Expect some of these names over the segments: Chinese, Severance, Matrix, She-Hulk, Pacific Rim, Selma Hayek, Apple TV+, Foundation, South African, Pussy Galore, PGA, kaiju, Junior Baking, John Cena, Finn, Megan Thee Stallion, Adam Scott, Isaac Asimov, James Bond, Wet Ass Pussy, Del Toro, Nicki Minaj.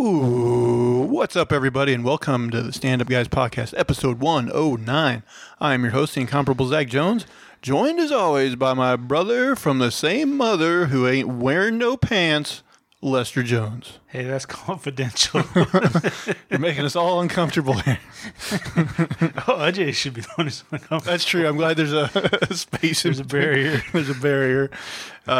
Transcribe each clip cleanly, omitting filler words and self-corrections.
Ooh, what's up, everybody, and welcome to the Stand Up Guys Podcast, episode 109. I am your host, the incomparable Zach Jones, joined as always by my brother from the same mother who ain't wearing no pants, Lester Jones. Hey, that's confidential. You're making us all uncomfortable here. Oh, AJ should be the one who's uncomfortable. That's true. I'm glad there's a space. There's a barrier. There's a barrier.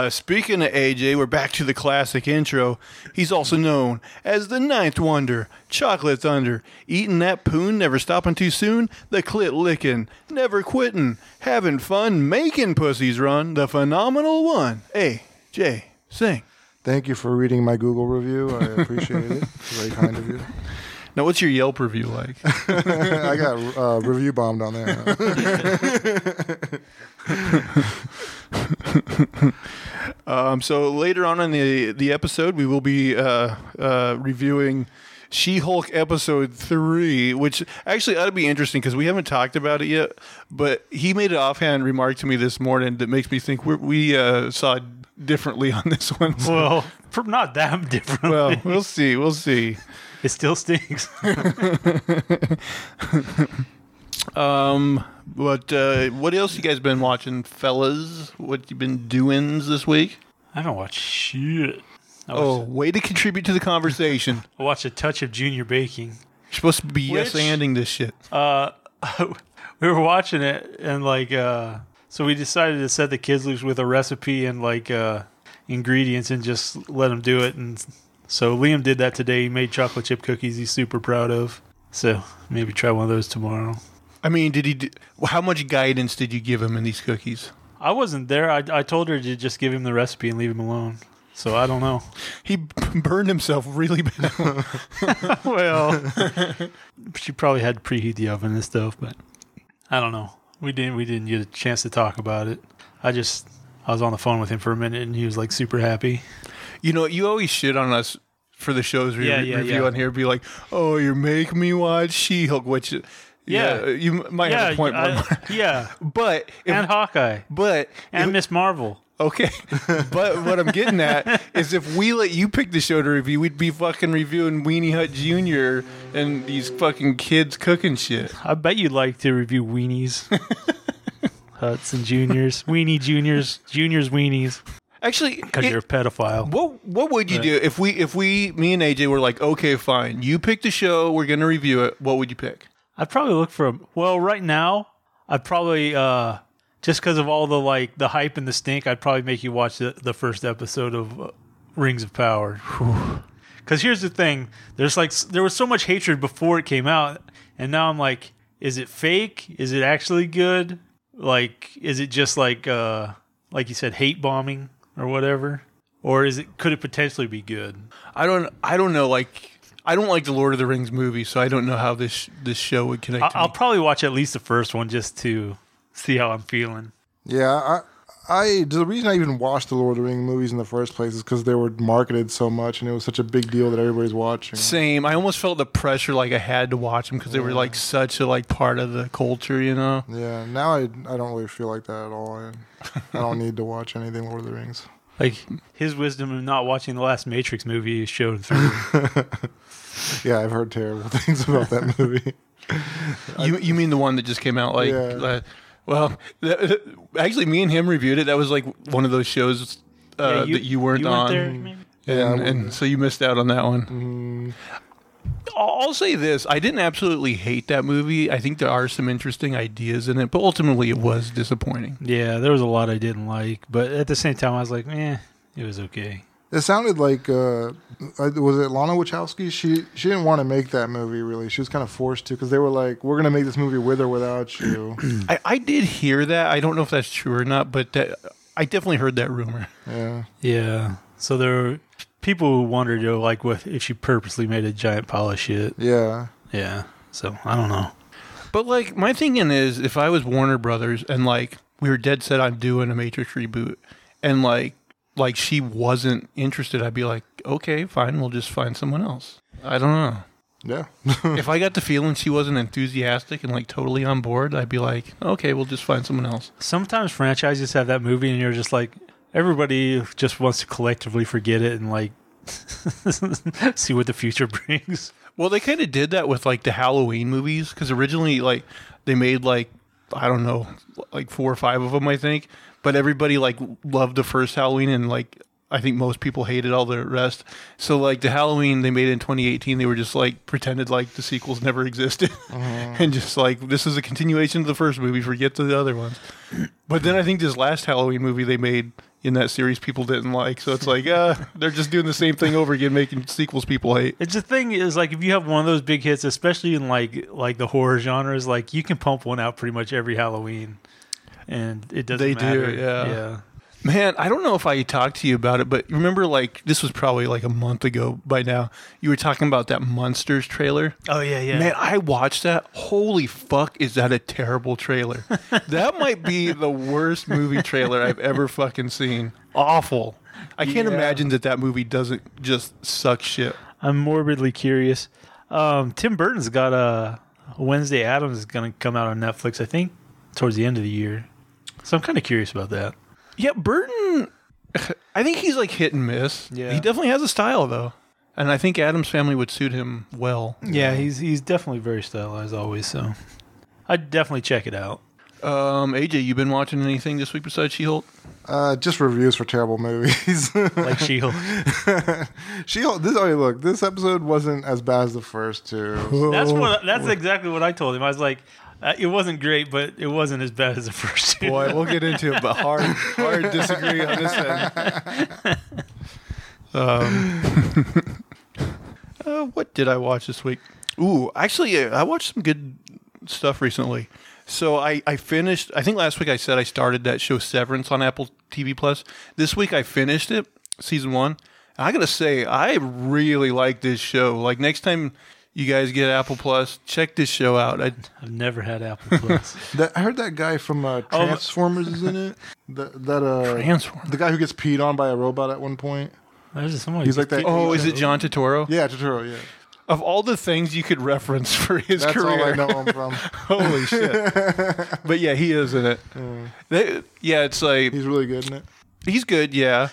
Speaking of AJ, we're back to the classic intro. He's also known as the Ninth Wonder, Chocolate Thunder, eating that poon, never stopping too soon, the clit licking, never quitting, having fun, making pussies run, the phenomenal one, AJ Singh. Thank you for reading my Google review. I appreciate it. Very kind of you. Now, what's your Yelp review like? I got review bombed on there. So later on in the episode, we will be reviewing She-Hulk episode 3, which actually ought to be interesting because we haven't talked about it yet. But he made an offhand remark to me this morning that makes me think we saw differently on this one. Well, not that differently. Well, we'll see. It still stinks. But what else you guys been watching, fellas? What you been doing this week? I haven't watched shit. Way to contribute to the conversation. I watched A Touch of Junior Baking. You're supposed to be yes-anding this shit. We were watching it and so we decided to set the kids loose with a recipe and ingredients and just let them do it. And so Liam did that today. He made chocolate chip cookies. He's super proud of. So maybe try one of those tomorrow. I mean, how much guidance did you give him in these cookies? I wasn't there. I told her to just give him the recipe and leave him alone. So I don't know. He burned himself really bad. Well, she probably had to preheat the oven and stuff, but I don't know. We didn't get a chance to talk about it. I was on the phone with him for a minute, and he was like super happy. You know, you always shit on us for the shows review on here. Be like, oh, you're making me watch She-Hulk, which you might have a point. But Hawkeye, and Miss Marvel. Okay, but what I'm getting at is if we let you pick the show to review, we'd be fucking reviewing Weenie Hut Jr. and these fucking kids cooking shit. I bet you'd like to review weenies, Huts and Juniors, Weenie Juniors, Juniors Weenies. Actually, because you're a pedophile. What would you do if we me and AJ were like, okay, fine, you pick the show, we're gonna review it. What would you pick? I'd probably look for right now, I'd probably. Just because of all the the hype and the stink, I'd probably make you watch the first episode of Rings of Power. Because here's the thing: there was so much hatred before it came out, and now I'm like, is it fake? Is it actually good? Is it just like you said, hate bombing or whatever? Or could it potentially be good? I don't know. I don't like the Lord of the Rings movie, so I don't know how this show would connect. I'll probably watch at least the first one just to. See how I'm feeling. Yeah, I the reason I even watched the Lord of the Rings movies in the first place is because they were marketed so much and it was such a big deal that everybody's watching. Same. I almost felt the pressure I had to watch them because they were such a part of the culture, you know? Yeah, now I don't really feel like that at all. I don't need to watch anything Lord of the Rings. His wisdom of not watching the last Matrix movie showed through. Yeah, I've heard terrible things about that movie. You mean the one that just came out Well, actually, me and him reviewed it. That was one of those shows that you weren't on. There, maybe? And so you missed out on that one. Mm. I'll say this. I didn't absolutely hate that movie. I think there are some interesting ideas in it, but ultimately it was disappointing. Yeah, there was a lot I didn't like, but at the same time, I was like, it was okay. It sounded like, was it Lana Wachowski? She didn't want to make that movie, really. She was kind of forced to, because they were like, we're going to make this movie with or without you. I did hear that. I don't know if that's true or not, but I definitely heard that rumor. Yeah. Yeah. So there were people who wondered, if she purposely made a giant pile of shit. Yeah. Yeah. So, I don't know. But, my thinking is, if I was Warner Brothers, and, we were dead set on doing a Matrix reboot, and, she wasn't interested, I'd be like, okay, fine, we'll just find someone else. I don't know. Yeah. If I got the feeling she wasn't enthusiastic and totally on board, I'd be like, okay, we'll just find someone else. Sometimes franchises have that movie and you're just everybody just wants to collectively forget it and See what the future brings. Well, they kind of did that with like the Halloween movies, because originally like they made like, I don't know, like 4 or 5 of them, I think. But everybody like loved the first Halloween, and like I think most people hated all the rest. So like the Halloween they made in 2018, they were just like pretended like the sequels never existed, and just like this is a continuation of the first movie. Forget the other ones. But then I think this last Halloween movie they made in that series people didn't like. So it's like they're just doing the same thing over again, making sequels people hate. It's the thing is like if you have one of those big hits, especially in like the horror genres, like you can pump one out pretty much every Halloween, and it doesn't matter. Yeah. Man, I don't know if I talked to you about it, but remember, like, this was probably like a month ago by now. You were talking about that Monsters trailer. Oh, yeah. Man, I watched that. Holy fuck, is that a terrible trailer? That might be the worst movie trailer I've ever fucking seen. Awful. I can't imagine that movie doesn't just suck shit. I'm morbidly curious. Tim Burton's got a Wednesday Addams is going to come out on Netflix, I think, towards the end of the year. So I'm kind of curious about that. Yeah, Burton, I think he's like hit and miss. Yeah. He definitely has a style, though. And I think Addams Family would suit him well. Yeah, he's definitely very stylized always, so I'd definitely check it out. AJ, you been watching anything this week besides She-Hulk? Just reviews for terrible movies. Like She-Hulk. She-Hulk, this episode wasn't as bad as the first two. That's exactly what I told him. I was like... it wasn't great, but it wasn't as bad as the first two. Boy, we'll get into it, but hard disagree on this end. What did I watch this week? Ooh, actually, I watched some good stuff recently. So I finished, I think last week I said I started that show Severance on Apple TV+. This week I finished it, season 1. And I got to say, I really like this show. Like next time... you guys get Apple Plus, check this show out. I've never had Apple Plus. I heard that guy from Transformers is in it. Transformers? The guy who gets peed on by a robot at one point. He's like that. Oh, is it John Turturro? Yeah, Turturro, yeah. Of all the things you could reference for his career. That's all I know him from. Holy shit. But yeah, he is in it. It's like... he's really good in it. He's good, yeah.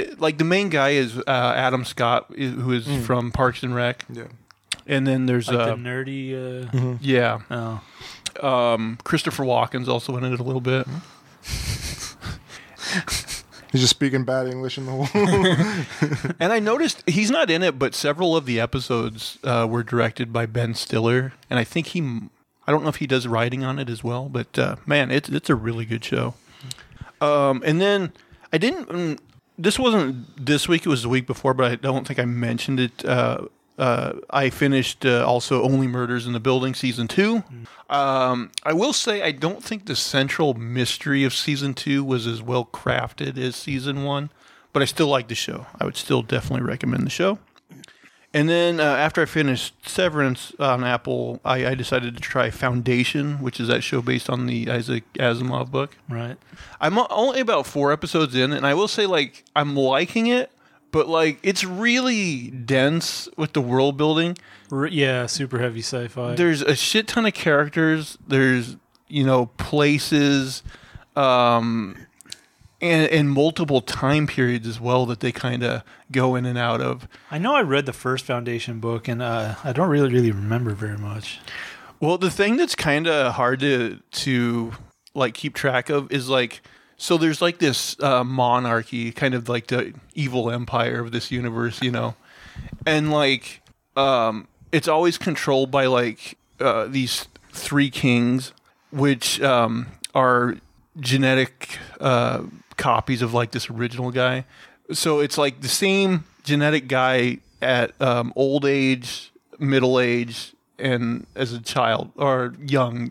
The main guy is Adam Scott, who is from Parks and Rec. Yeah, and then there's like the nerdy. Yeah. Oh. Christopher Walken's also in it a little bit. He's just speaking bad English in the whole. And I noticed he's not in it, but several of the episodes were directed by Ben Stiller, and I think I don't know if he does writing on it as well, but man, it's a really good show. And then I didn't. This wasn't this week, it was the week before, but I don't think I mentioned it. I finished also Only Murders in the Building, Season 2. I will say I don't think the central mystery of Season 2 was as well crafted as Season 1, but I still like the show. I would still definitely recommend the show. And then after I finished Severance on Apple, I decided to try Foundation, which is that show based on the Isaac Asimov book. Right. I'm only about 4 episodes in, and I will say, like, I'm liking it, but, like, it's really dense with the world building. Yeah, super heavy sci-fi. There's a shit ton of characters. There's, places, And multiple time periods as well that they kind of go in and out of. I know I read the first Foundation book, and I don't really remember very much. Well, the thing that's kind of hard to like keep track of is like, so there's like this monarchy, kind of like the evil empire of this universe, and like it's always controlled by like these 3 kings, which are genetic copies of like this original guy. So it's like the same genetic guy at old age, middle age, and as a child or young,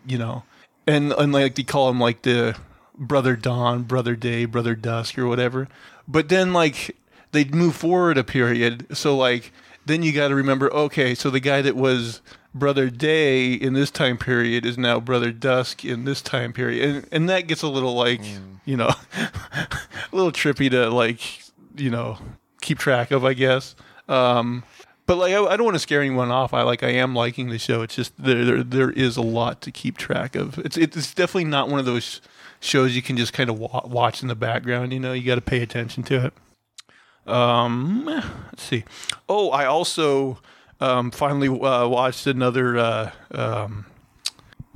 and like they call him like the Brother Dawn, Brother Day, Brother Dusk or whatever. But then like they move forward a period, so like then you got to remember, okay, so the guy that was Brother Day in this time period is now Brother Dusk in this time period, and that gets a little like a little trippy to like keep track of, I guess. But like I don't want to scare anyone off. I am liking the show. It's just there is a lot to keep track of. It's definitely not one of those shows you can just kind of watch in the background. You got to pay attention to it. Let's see. Oh, I also finally watched another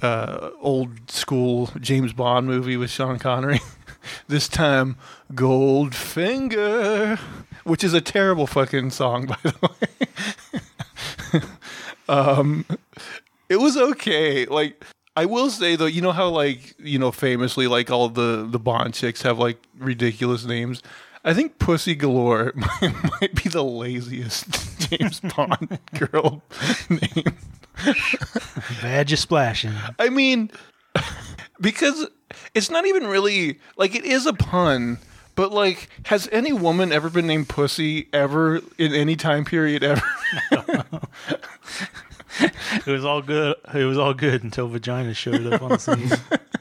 old school James Bond movie with Sean Connery. This time, Goldfinger, which is a terrible fucking song, by the way. It was okay. Like, I will say, though, you know how, like, you know, famously, like, all the Bond chicks have, like, ridiculous names? I think Pussy Galore might be the laziest James Bond girl name. Bad just splashing. I mean, because it's not even really, like, it is a pun, but, like, has any woman ever been named Pussy ever in any time period ever? It was all good. It was all good until vagina showed up on the scene.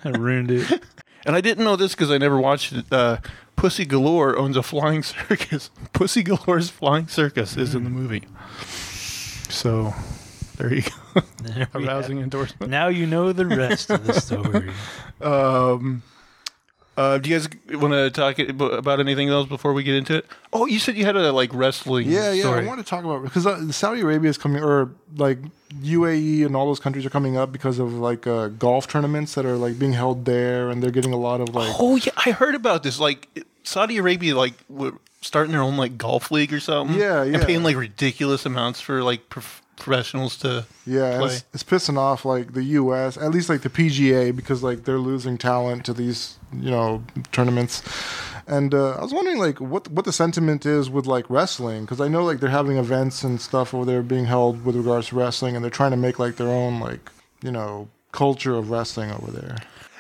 I ruined it. And I didn't know this because I never watched it. Pussy Galore owns a flying circus. Pussy Galore's flying circus is in the movie. So there you go. There Arousing endorsement. Now you know the rest of the story. Do you guys want to talk about anything else before we get into it? Oh, you said you had a like wrestling. Yeah. Story. I want to talk about because Saudi Arabia is coming, or like UAE and all those countries are coming up because of like golf tournaments that are like being held there, and they're getting a lot of like. Oh yeah, I heard about this. Like Saudi Arabia, like starting their own like golf league or something. Yeah. And paying like ridiculous amounts for like professionals to play. It's pissing off like the U.S. at least like the PGA because like they're losing talent to these tournaments. And I was wondering like what the sentiment is with like wrestling, because I know like they're having events and stuff over there being held with regards to wrestling, and they're trying to make like their own like culture of wrestling over there.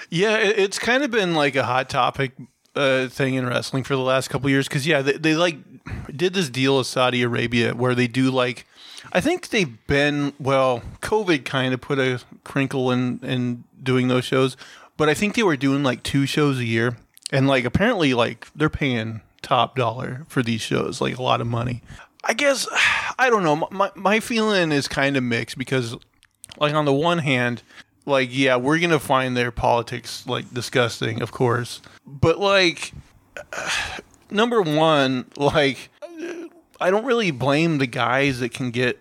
Yeah, it's kind of been like a hot topic thing in wrestling for the last couple of years because they like did this deal with Saudi Arabia where they do like. I think they've been, well, COVID kind of put a crinkle in doing those shows, but I think they were doing like 2 shows a year, and like apparently like they're paying top dollar for these shows, like a lot of money. I guess, I don't know, my feeling is kind of mixed because like on the one hand, like, yeah, we're going to find their politics like disgusting, of course, but like, number one, like, I don't really blame the guys that can get,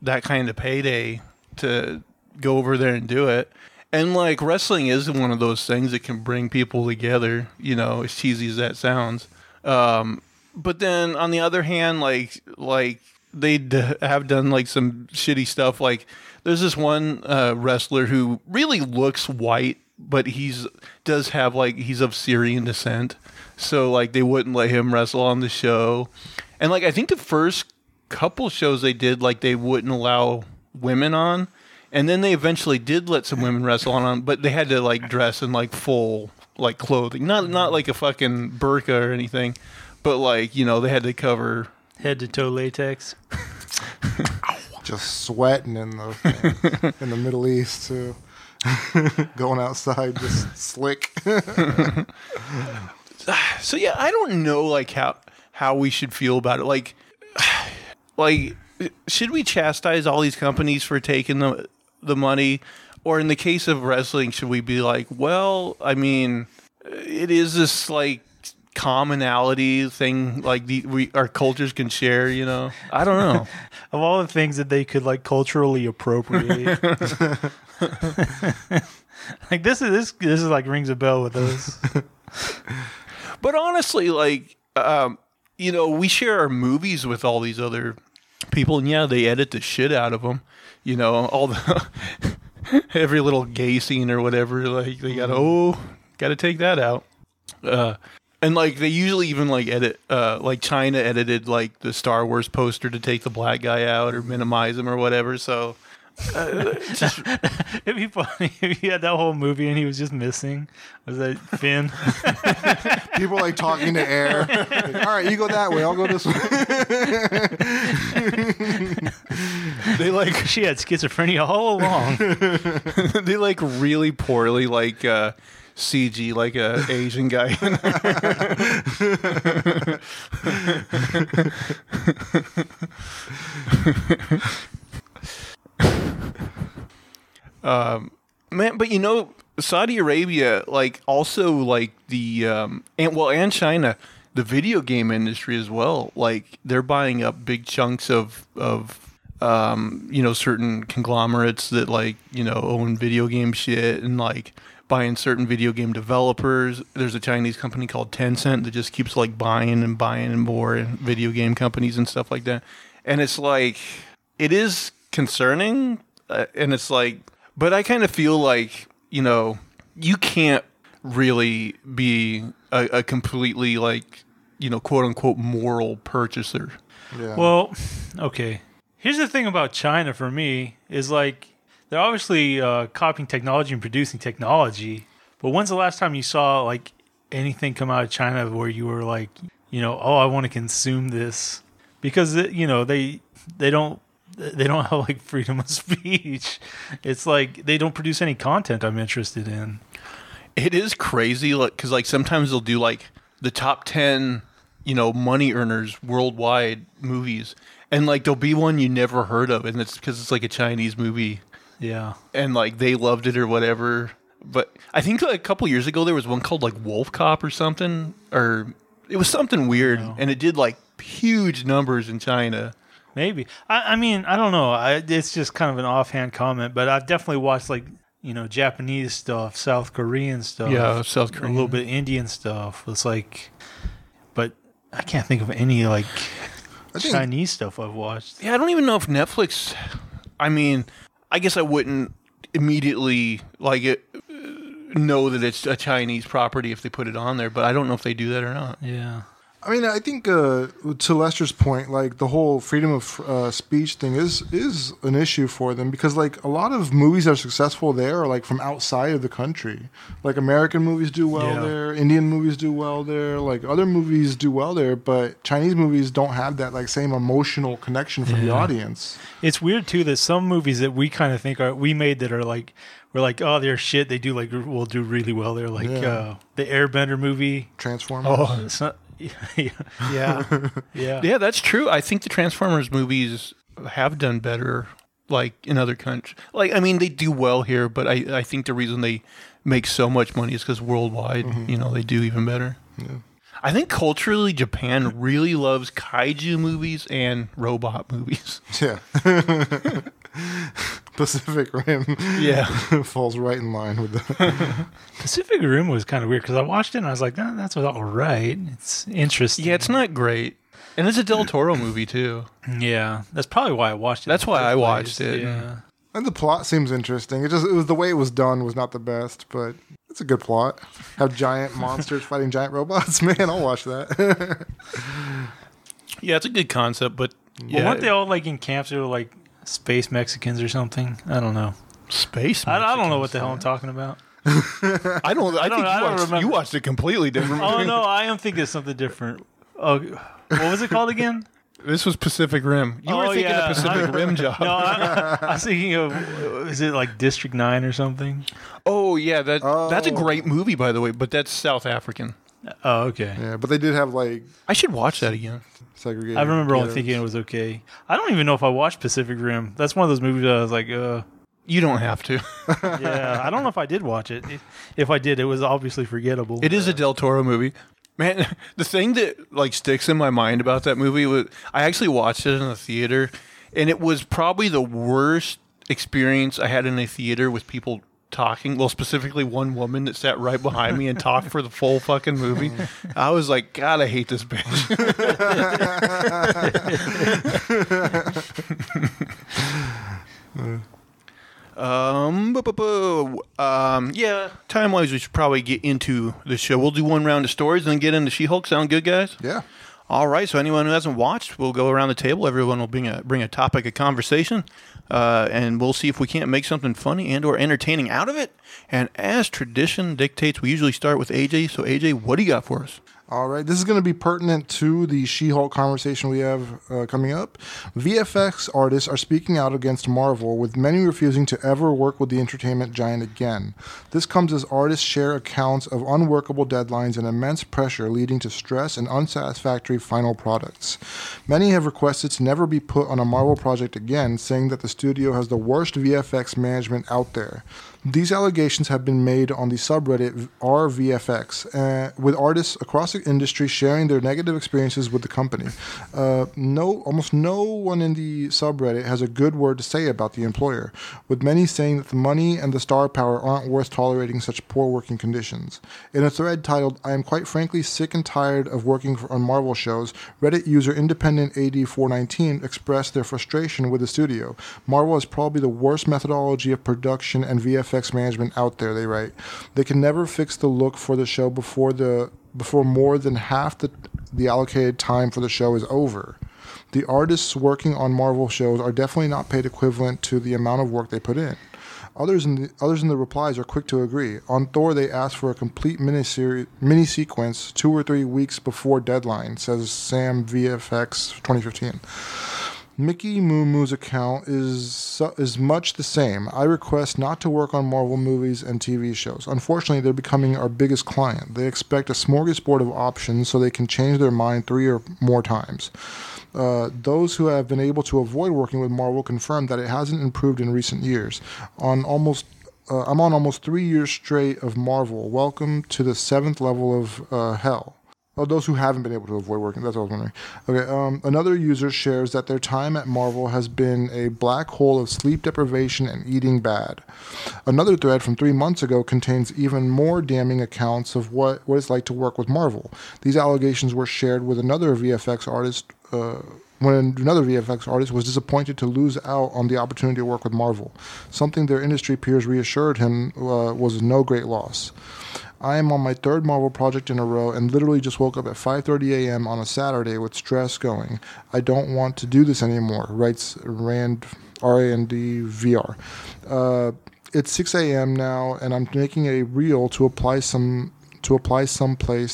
that kind of payday to go over there and do it. And, like, wrestling is one of those things that can bring people together, as cheesy as that sounds. But then, on the other hand, like they have done, like, some shitty stuff. Like, there's this one wrestler who really looks white, but he's of Syrian descent. So, like, they wouldn't let him wrestle on the show. And, like, I think the first couple shows they did, like, they wouldn't allow women on. And then they eventually did let some women wrestle on, but they had to, like, dress in, like, full, like, clothing. Not like a fucking burqa or anything, but, like, they had to cover. Head to toe latex. Just sweating in the Middle East, too. Going outside, just slick. So, yeah, I don't know, like, how we should feel about it. Like, should we chastise all these companies for taking the money? Or in the case of wrestling, should we be like, well, I mean, it is this, like, commonality thing, like, our cultures can share, I don't know. Of all the things that they could, like, culturally appropriate. Like, this is like, rings a bell with us. But honestly, like, we share our movies with all these other people, and yeah, they edit the shit out of them. All the every little gay scene or whatever, like they gotta take that out. And like they usually even like edit, like China edited like the Star Wars poster to take the black guy out or minimize him or whatever. So it'd be funny if you had that whole movie and he was just missing. Was that Finn? People like talking to air. Like, all right, you go that way. I'll go this way. They like she had schizophrenia all along. They like really poorly like CG like a Asian guy. Man, but Saudi Arabia, like also like the and China, the video game industry as well. Like, they're buying up big chunks of you know, certain conglomerates that, like, you know, own video game shit and, like, buying certain video game developers. There's a Chinese company called Tencent that just keeps, like, buying and more video game companies and stuff like that. And it's, like, it is concerning, and it's, like, but I kind of feel like, you know, you can't really be a completely, like, you know, quote-unquote moral purchaser. Yeah. Well, okay. Here's the thing about China for me is, like, they're obviously copying technology and producing technology, but when's the last time you saw, like, anything come out of China where you were like, you know, oh, I want to consume this? Because, you know, they don't have, like, freedom of speech. It's like they don't produce any content I'm interested in. It is crazy, like, because, like, sometimes they'll do, like, the top 10, you know, money earners worldwide movies, and, like, there'll be one you never heard of, and it's because it's, like, a Chinese movie. Yeah. And, like, they loved it or whatever. But I think, like, a couple years ago there was one called, like, Wolf Cop or something, or it was something weird, and it did, like, huge numbers in China. Maybe. I mean, I don't know. It's just kind of an offhand comment, but I've definitely watched, like, you know, Japanese stuff, South Korean stuff. Yeah, South Korean. A little bit of Indian stuff. It's like, but I can't think of any, like, Chinese stuff I've watched. Yeah, I don't even know if Netflix, I mean, I guess I wouldn't immediately, like, know that it's a Chinese property if they put it on there, but I don't know if they do that or not. Yeah. I mean, I think to Lester's point, like, the whole freedom of speech thing is an issue for them because, like, a lot of movies that are successful there are, like, from outside of the country. Like, American movies do well there, Indian movies do well there, like, other movies do well there, but Chinese movies don't have that, like, same emotional connection from the audience. It's weird, too, that some movies that we kind of think we made that are, like, we're like, oh, they're shit. They do, like, will do really well there. Like, the Airbender movie. Transformers. Oh, it's not... Yeah, that's true. I think the Transformers movies have done better, like, in other countries. Like, I mean, they do well here, but I think the reason they make so much money is because worldwide, you know, they do even better. Yeah. I think culturally, Japan really loves kaiju movies and robot movies. Yeah. Pacific Rim. Yeah. Falls right in line with that. Pacific Rim was kind of weird because I watched it and I was like, nah, that's all right. It's interesting. Yeah, it's not great. And it's a Del Toro movie, too. Yeah. That's probably why I watched it. That's why I watched it. Yeah. And the plot seems interesting. It was the way it was done was not the best, but it's a good plot. Have giant monsters fighting giant robots. Man, I'll watch that. Yeah, it's a good concept, but yeah. Well, weren't they all, like, in camps? They were like space Mexicans or something. I don't know. Space Mexicans? I don't know what the hell I'm talking about. I think you watched it completely different. Oh, no, I am thinking of something different. What was it called again? This was Pacific Rim. You were thinking of Pacific Rim Job. No, I was thinking of, is it like District 9 or something? Oh, yeah. That's a great movie, by the way, but that's South African. Oh, okay. Yeah, but they did have, like... I should watch that again. Segregated. I remember only thinking it was okay. I don't even know if I watched Pacific Rim. That's one of those movies that I was like, You don't have to. Yeah, I don't know if I did watch it. If I did, it was obviously forgettable. It is a Del Toro movie. Man, the thing that, like, sticks in my mind about that movie was I actually watched it in a theater, and it was probably the worst experience I had in a theater with people talking. Well, specifically one woman that sat right behind me and talked for the full fucking movie. I was like, God, I hate this bitch. Yeah, time-wise, we should probably get into the show. We'll do one round of stories and then get into She-Hulk. Sound good, guys? Yeah. All right, so anyone who hasn't watched, we'll go around the table. Everyone will bring a topic of conversation, and we'll see if we can't make something funny and or entertaining out of it. And as tradition dictates, we usually start with AJ. So, AJ, what do you got for us? All right, this is going to be pertinent to the She-Hulk conversation we have coming up. VFX artists are speaking out against Marvel, with many refusing to ever work with the entertainment giant again. This comes as artists share accounts of unworkable deadlines and immense pressure, leading to stress and unsatisfactory final products. Many have requested to never be put on a Marvel project again, saying that the studio has the worst VFX management out there. These allegations have been made on the subreddit RVFX, with artists across the industry sharing their negative experiences with the company. Almost no one in the subreddit has a good word to say about the employer, with many saying that the money and the star power aren't worth tolerating such poor working conditions. In a thread titled, "I am quite frankly sick and tired of working on Marvel shows," Reddit user IndependentAD419 expressed their frustration with the studio. "Marvel is probably the worst methodology of production and VFX management out there," they write. "They can never fix the look for the show before more than half the allocated time for the show is over. The artists working on Marvel shows are definitely not paid equivalent to the amount of work they put in." Others in the replies are quick to agree. On Thor, they asked for a complete mini sequence 2 or 3 weeks before deadline, says Sam VFX 2015. Mickey Moo Moo's account is much the same. "I request not to work on Marvel movies and TV shows. Unfortunately, they're becoming our biggest client. They expect a smorgasbord of options so they can change their mind 3 or more times. Those who have been able to avoid working with Marvel confirmed that it hasn't improved in recent years. I'm on almost 3 years straight of Marvel. Welcome to the 7th level of hell." Oh, those who haven't been able to avoid working. That's what I was wondering. Okay, another user shares that their time at Marvel has been a black hole of sleep deprivation and eating bad. Another thread from 3 months ago contains even more damning accounts of what it's like to work with Marvel. These allegations were shared with another VFX artist when another VFX artist was disappointed to lose out on the opportunity to work with Marvel. Something their industry peers reassured him was no great loss. "I am on my third Marvel project in a row and literally just woke up at 5:30 a.m. on a Saturday with stress going. I don't want to do this anymore," writes RANDVR. "It's 6 a.m. now, and I'm making a reel to apply someplace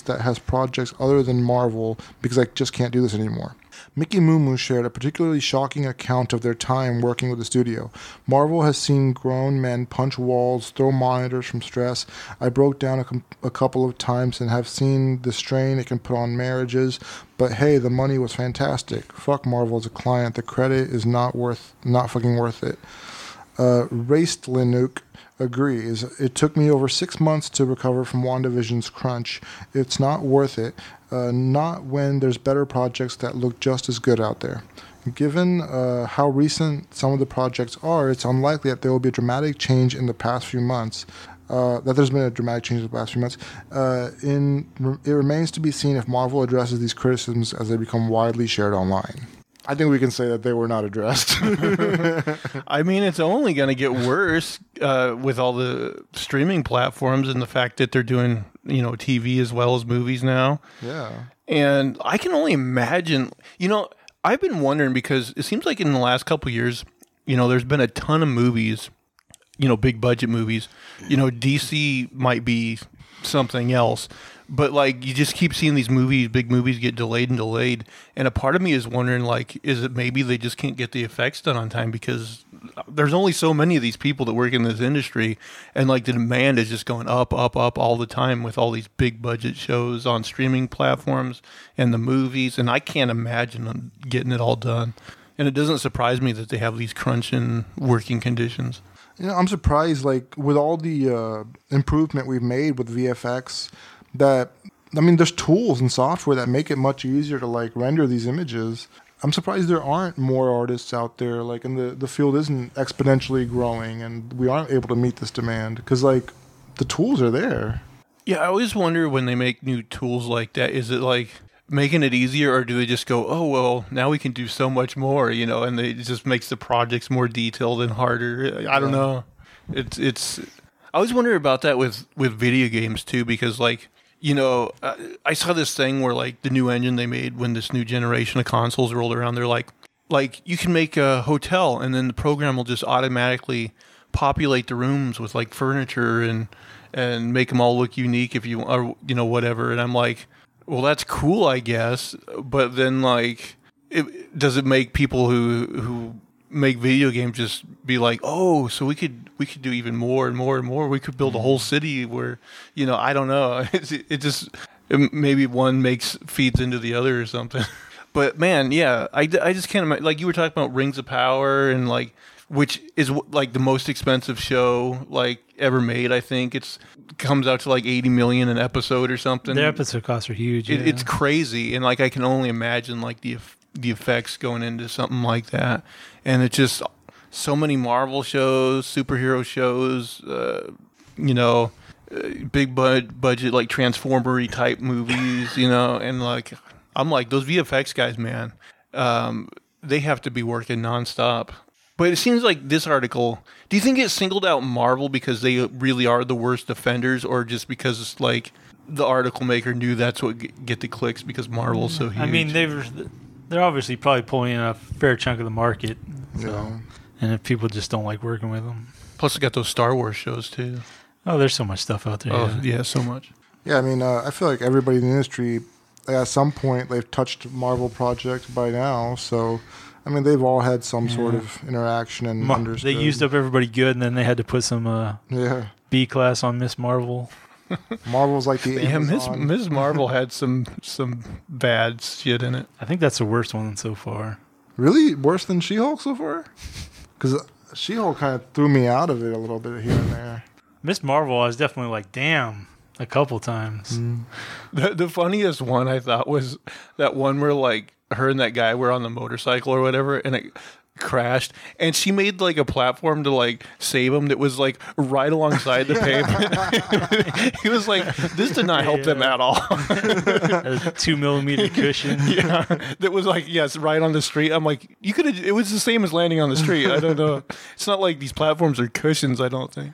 that has projects other than Marvel because I just can't do this anymore." Mickey Moo Moo shared a particularly shocking account of their time working with the studio. "Marvel has seen grown men punch walls, throw monitors from stress. I broke down a couple of times and have seen the strain it can put on marriages. But hey, the money was fantastic. Fuck Marvel as a client. The credit is not fucking worth it. Raced Linuk agrees. "It took me over 6 months to recover from WandaVision's crunch. It's not worth it. Not when there's better projects that look just as good out there. Given how recent some of the projects are, it's unlikely that there will be a dramatic change in the past few months. It remains to be seen if Marvel addresses these criticisms as they become widely shared online." I think we can say that they were not addressed. I mean, it's only going to get worse with all the streaming platforms and the fact that they're doing, TV as well as movies now. Yeah. And I can only imagine, I've been wondering because it seems like in the last couple of years, there's been a ton of movies, big budget movies. DC might be something else. But, you just keep seeing these movies, big movies get delayed and delayed. And a part of me is wondering, is it maybe they just can't get the effects done on time because there's only so many of these people that work in this industry. And, the demand is just going up, up, up all the time with all these big budget shows on streaming platforms and the movies. And I can't imagine them getting it all done. And it doesn't surprise me that they have these crunching working conditions. I'm surprised, with all the improvement we've made with VFX – there's tools and software that make it much easier to render these images. I'm surprised there aren't more artists out there, and the field isn't exponentially growing and we aren't able to meet this demand because the tools are there. Yeah, I always wonder when they make new tools like that, is it making it easier or do they just go, oh, well, now we can do so much more, and it just makes the projects more detailed and harder. I don't know. I always wonder about that with video games too because I saw this thing where the new engine they made when this new generation of consoles rolled around, they're like you can make a hotel and then the program will just automatically populate the rooms with furniture and make them all look unique if you or whatever. And I'm like, well, that's cool, I guess. But then does it make people who make video games just be so we could do even more and more and more. We could build a whole city where, I don't know. It just maybe one feeds into the other or something. But man, yeah, I just can't imagine. Like you were talking about Rings of Power and like, which is like the most expensive show like ever made. I think it comes out to like $80 million an episode or something. Their episode costs are huge. Yeah. It's crazy, and like I can only imagine like the effects going into something like that. And it's just so many Marvel shows, superhero shows, you know, big budget like Transformer-y type movies, you know, and like I'm like those VFX guys, man, they have to be working nonstop. But it seems like this article, do you think it singled out Marvel because they really are the worst offenders, or just because it's like the article maker knew that's what get the clicks because Marvel's so huge? I mean, they're obviously probably pulling a fair chunk of the market. So. Yeah. And if people just don't like working with them. Plus, they got those Star Wars shows, too. Oh, there's so much stuff out there. Oh, yeah so much. Yeah, I mean, I feel like everybody in the industry, at some point, they've touched Marvel projects by now, so... I mean, they've all had some sort of interaction and understood. They used up everybody good, and then they had to put some B-class on Miss Marvel. Marvel's like the Amazon. Yeah, Miss Marvel had some bad shit in it. I think that's the worst one so far. Really? Worse than She-Hulk so far? Because She-Hulk kind of threw me out of it a little bit here and there. Miss Marvel, I was definitely like, damn, a couple times. Mm. The funniest one I thought was that one where like, her and that guy were on the motorcycle or whatever, and it crashed, and she made like a platform to like save him that was like right alongside the pavement. He was like, this did not help them at all. A 2 millimeter cushion. Yeah, that was like, yes, right on the street. I'm like, you could have, it was the same as landing on the street. I don't know. It's not like these platforms are cushions, I don't think.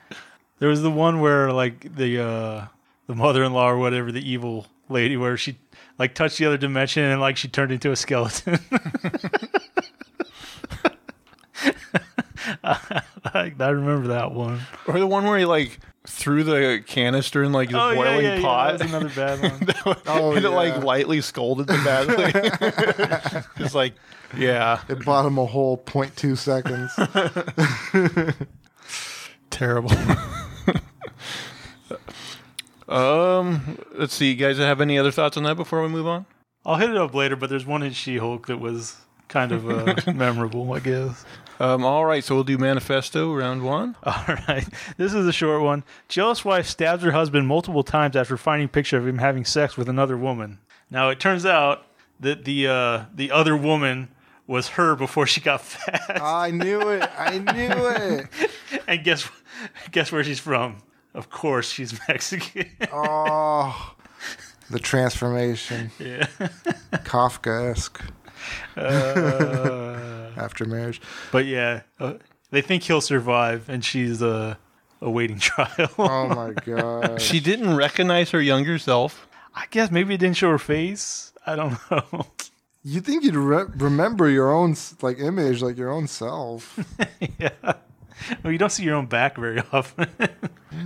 There was the one where like the mother-in-law or whatever, the evil lady, where she like touched the other dimension and like she turned into a skeleton. I remember that one. Or the one where he like threw the canister in like the boiling pot. That was another bad one. And it like lightly scolded them badly. It's like, yeah. It bought him a whole 0.2 seconds. Terrible. Let's see, you guys have any other thoughts on that before we move on? I'll hit it up later, but there's one in She-Hulk that was kind of memorable, I guess. All right, so we'll do Manifesto, round one. All right, this is a short one. Jealous wife stabs her husband multiple times after finding a picture of him having sex with another woman. Now, it turns out that the other woman was her before she got fat. I knew it. And guess where she's from? Of course, she's Mexican. Oh, the transformation. Yeah. Kafka-esque. After marriage. But yeah, they think he'll survive, and she's awaiting trial. Oh, my God. She didn't recognize her younger self. I guess maybe it didn't show her face. I don't know. You think you'd remember your own like image, like your own self. Yeah. Well, you don't see your own back very often.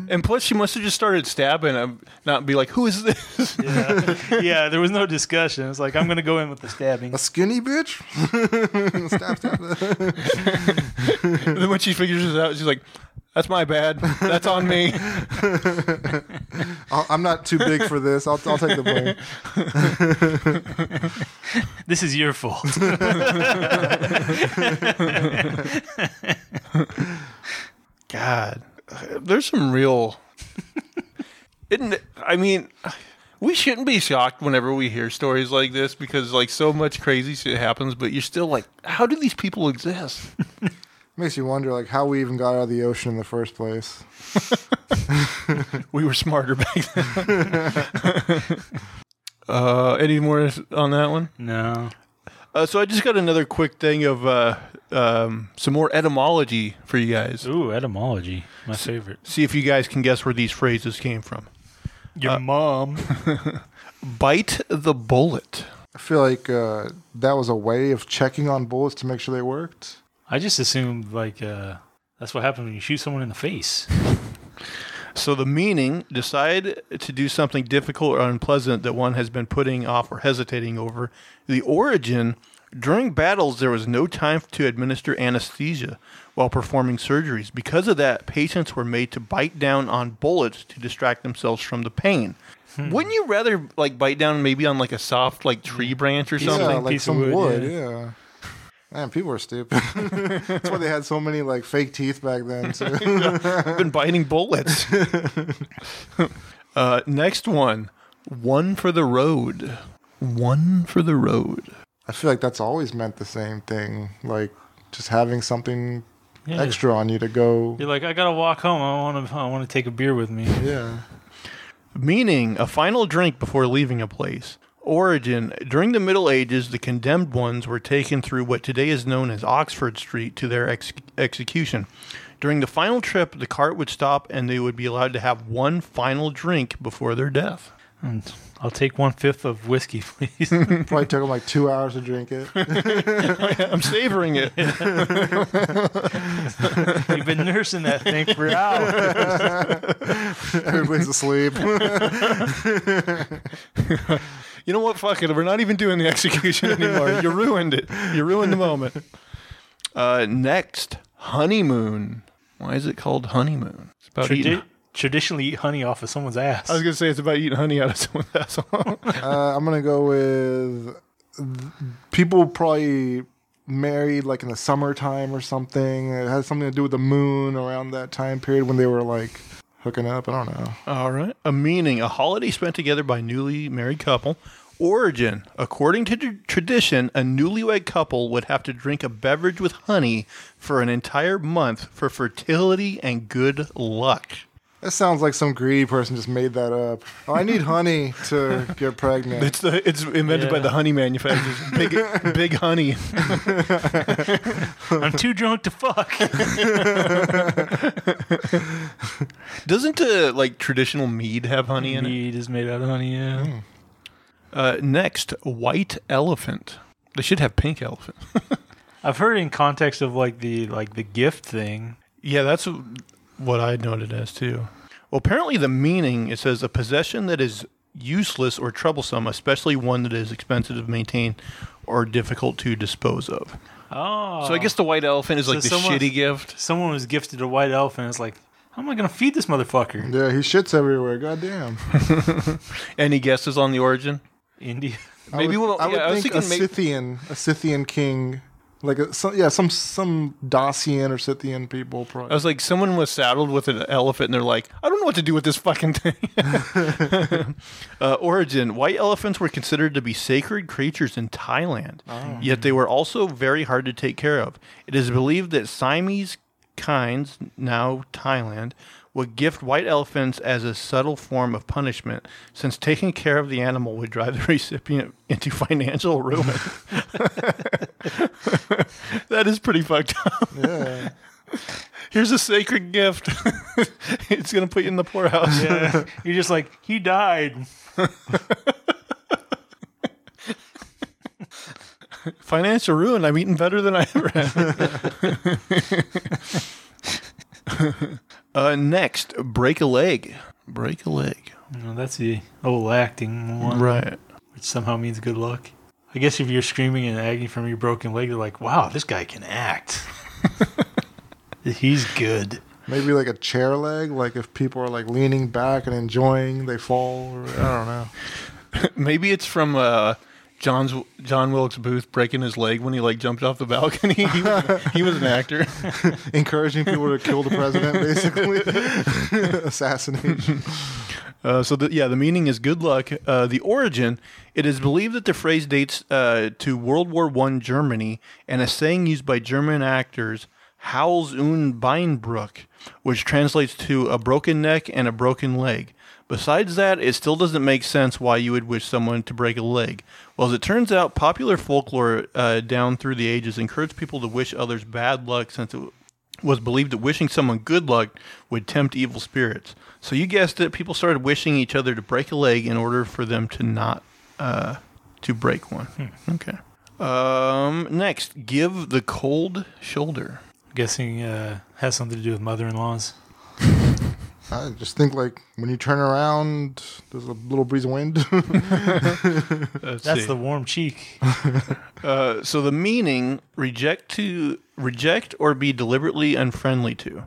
And plus, she must have just started stabbing him, not be like, who is this? Yeah, there was no discussion. It's like, I'm going to go in with the stabbing. A skinny bitch? Stab. And then when she figures it out, she's like, that's my bad. That's on me. I'm not too big for this. I'll take the blame. This is your fault. God, there's some real. I mean, we shouldn't be shocked whenever we hear stories like this because like so much crazy shit happens. But you're still like, how do these people exist? Makes you wonder, like, how we even got out of the ocean in the first place. We were smarter back then. Any more on that one? No. So I just got another quick thing of some more etymology for you guys. Ooh, etymology. My favorite. See if you guys can guess where these phrases came from. Your mom. Bite the bullet. I feel like that was a way of checking on bullets to make sure they worked. I just assumed, like, that's what happens when you shoot someone in the face. So the meaning, decide to do something difficult or unpleasant that one has been putting off or hesitating over. The origin, during battles, there was no time to administer anesthesia while performing surgeries. Because of that, patients were made to bite down on bullets to distract themselves from the pain. Wouldn't you rather like bite down maybe on like a soft like tree branch or something? Yeah, like piece some of wood. Yeah. Man, people are stupid. That's why they had so many like fake teeth back then. Too. Been biting bullets. Next one. One for the road. One for the road. I feel like that's always meant the same thing. Like just having something extra on you to go. You're like, I gotta walk home. I want to take a beer with me. Yeah. Meaning, a final drink before leaving a place. Origin, during the Middle Ages, the condemned ones were taken through what today is known as Oxford Street to their execution. During the final trip, the cart would stop and they would be allowed to have one final drink before their death. I'll take 1/5 of whiskey, please. Probably took them like 2 hours to drink it. I'm savoring it. You've been nursing that thing for hours. Everybody's asleep. You know what? Fuck it. We're not even doing the execution anymore. You ruined it. You ruined the moment. Next, honeymoon. Why is it called honeymoon? It's about eating. Traditionally eat honey off of someone's ass. I was going to say it's about eating honey out of someone's ass. I'm going to go with people probably married like in the summertime or something. It has something to do with the moon around that time period when they were like hooking up. I don't know. All right. A meaning, a holiday spent together by a newly married couple. Origin, according to tradition, a newlywed couple would have to drink a beverage with honey for an entire month for fertility and good luck. That sounds like some greedy person just made that up. Oh, I need honey to get pregnant. It's invented by the honey manufacturers. Big honey. I'm too drunk to fuck. Doesn't like traditional mead have honey in it? Mead is made out of honey, yeah. Mm. Next, white elephant. They should have pink elephant. I've heard in context of like the gift thing. Yeah, that's what I noted as too. Well, apparently the meaning, it says a possession that is useless or troublesome, especially one that is expensive to maintain or difficult to dispose of. Oh. So I guess the white elephant is like the shitty gift. Someone was gifted a white elephant. It's like, how am I going to feed this motherfucker? Yeah, he shits everywhere. Goddamn. Any guesses on the origin? India. Maybe I would think a Scythian king. Like, some Dacian or Scythian people probably. I was like, someone was saddled with an elephant, and they're like, I don't know what to do with this fucking thing. Origin, white elephants were considered to be sacred creatures in Thailand, yet they were also very hard to take care of. It is believed that Siamese kinds, now Thailand, would gift white elephants as a subtle form of punishment, since taking care of the animal would drive the recipient into financial ruin. That is pretty fucked up. Yeah. Here's a sacred gift. It's going to put you in the poorhouse. Yeah. You're just like, he died. Financial ruin. I'm eating better than I ever have. Next, break a leg. Break a leg. No, that's the old acting one. Right. Which somehow means good luck. I guess if you're screaming in agony from your broken leg, they're like, wow, this guy can act. He's good. Maybe like a chair leg, like if people are like leaning back and enjoying, they fall. Or, I don't know. Maybe it's from John Wilkes Booth breaking his leg when he like jumped off the balcony. He was an actor. Encouraging people to kill the president, basically. Assassination. The meaning is good luck. The origin, it is believed that the phrase dates to World War I Germany and a saying used by German actors, Hals und Beinbruch, which translates to a broken neck and a broken leg. Besides that, it still doesn't make sense why you would wish someone to break a leg. Well, as it turns out, popular folklore down through the ages encouraged people to wish others bad luck since it was believed that wishing someone good luck would tempt evil spirits. So you guessed it, people started wishing each other to break a leg in order for them to not to break one. Hmm. Okay. Next, give the cold shoulder. I'm guessing has something to do with mother-in-laws. I just think, like, when you turn around, there's a little breeze of wind. That's the warm cheek. So the meaning, reject to reject or be deliberately unfriendly to.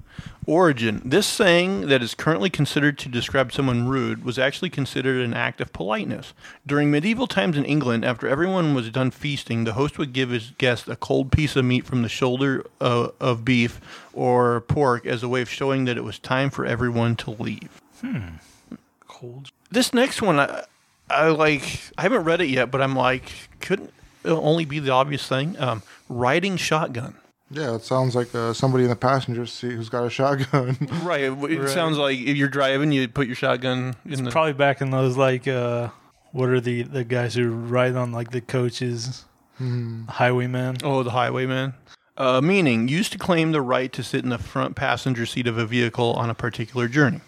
Origin. This saying that is currently considered to describe someone rude was actually considered an act of politeness. During medieval times in England, after everyone was done feasting, the host would give his guest a cold piece of meat from the shoulder of beef or pork as a way of showing that it was time for everyone to leave. Cold. This next one, I haven't read it yet, but I'm like, couldn't it only be the obvious thing? Riding shotgun. Yeah, it sounds like somebody in the passenger seat who's got a shotgun. Right. It sounds like if you're driving, you put your shotgun in it's probably back in those, like, what are the guys who ride on, like, the coaches? Highwaymen. Oh, the highwaymen. Meaning, used to claim the right to sit in the front passenger seat of a vehicle on a particular journey.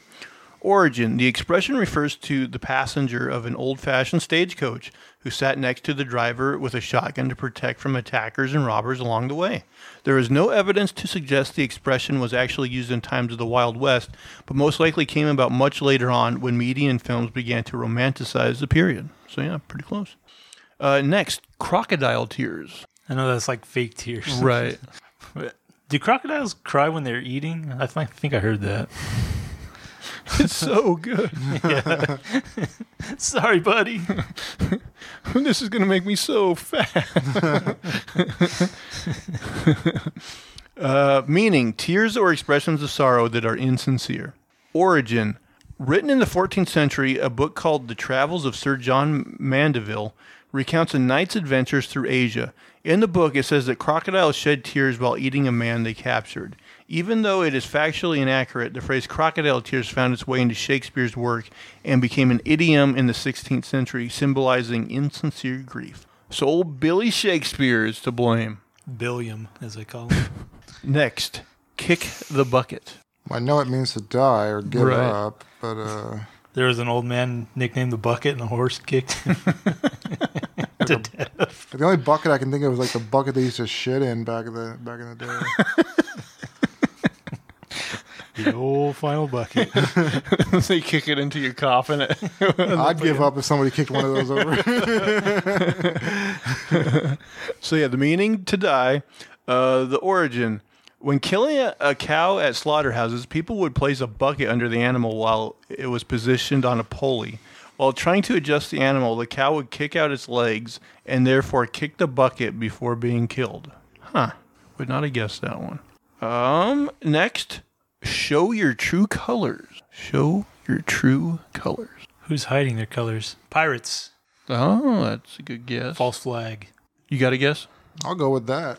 Origin. The expression refers to the passenger of an old-fashioned stagecoach who sat next to the driver with a shotgun to protect from attackers and robbers along the way. There is no evidence to suggest the expression was actually used in times of the Wild West, but most likely came about much later on when media and films began to romanticize the period. So yeah, pretty close. Next, crocodile tears. I know that's like fake tears. Right. Do crocodiles cry when they're eating? I think I heard that. It's so good. Yeah. Sorry, buddy. This is going to make me so fat. Meaning, tears or expressions of sorrow that are insincere. Origin. Written in the 14th century, a book called The Travels of Sir John Mandeville recounts a knight's adventures through Asia. In the book, it says that crocodiles shed tears while eating a man they captured. Even though it is factually inaccurate, the phrase crocodile tears found its way into Shakespeare's work and became an idiom in the 16th century, symbolizing insincere grief. So old Billy Shakespeare is to blame. Billiam, as they call him. Next, kick the bucket. Well, I know it means to die or give up, but... There was an old man nicknamed the bucket and the horse kicked him to death. The only bucket I can think of was like the bucket they used to shit in back in the day. The old final bucket. They kick it into your coffin. I'd give up if somebody kicked one of those over. So yeah, the meaning to die. The origin. When killing a cow at slaughterhouses, people would place a bucket under the animal while it was positioned on a pulley. While trying to adjust the animal, the cow would kick out its legs and therefore kick the bucket before being killed. Huh. Would not have guessed that one. Next. Show your true colors. Show your true colors. Who's hiding their colors? Pirates. Oh, that's a good guess. False flag. You got a guess? I'll go with that.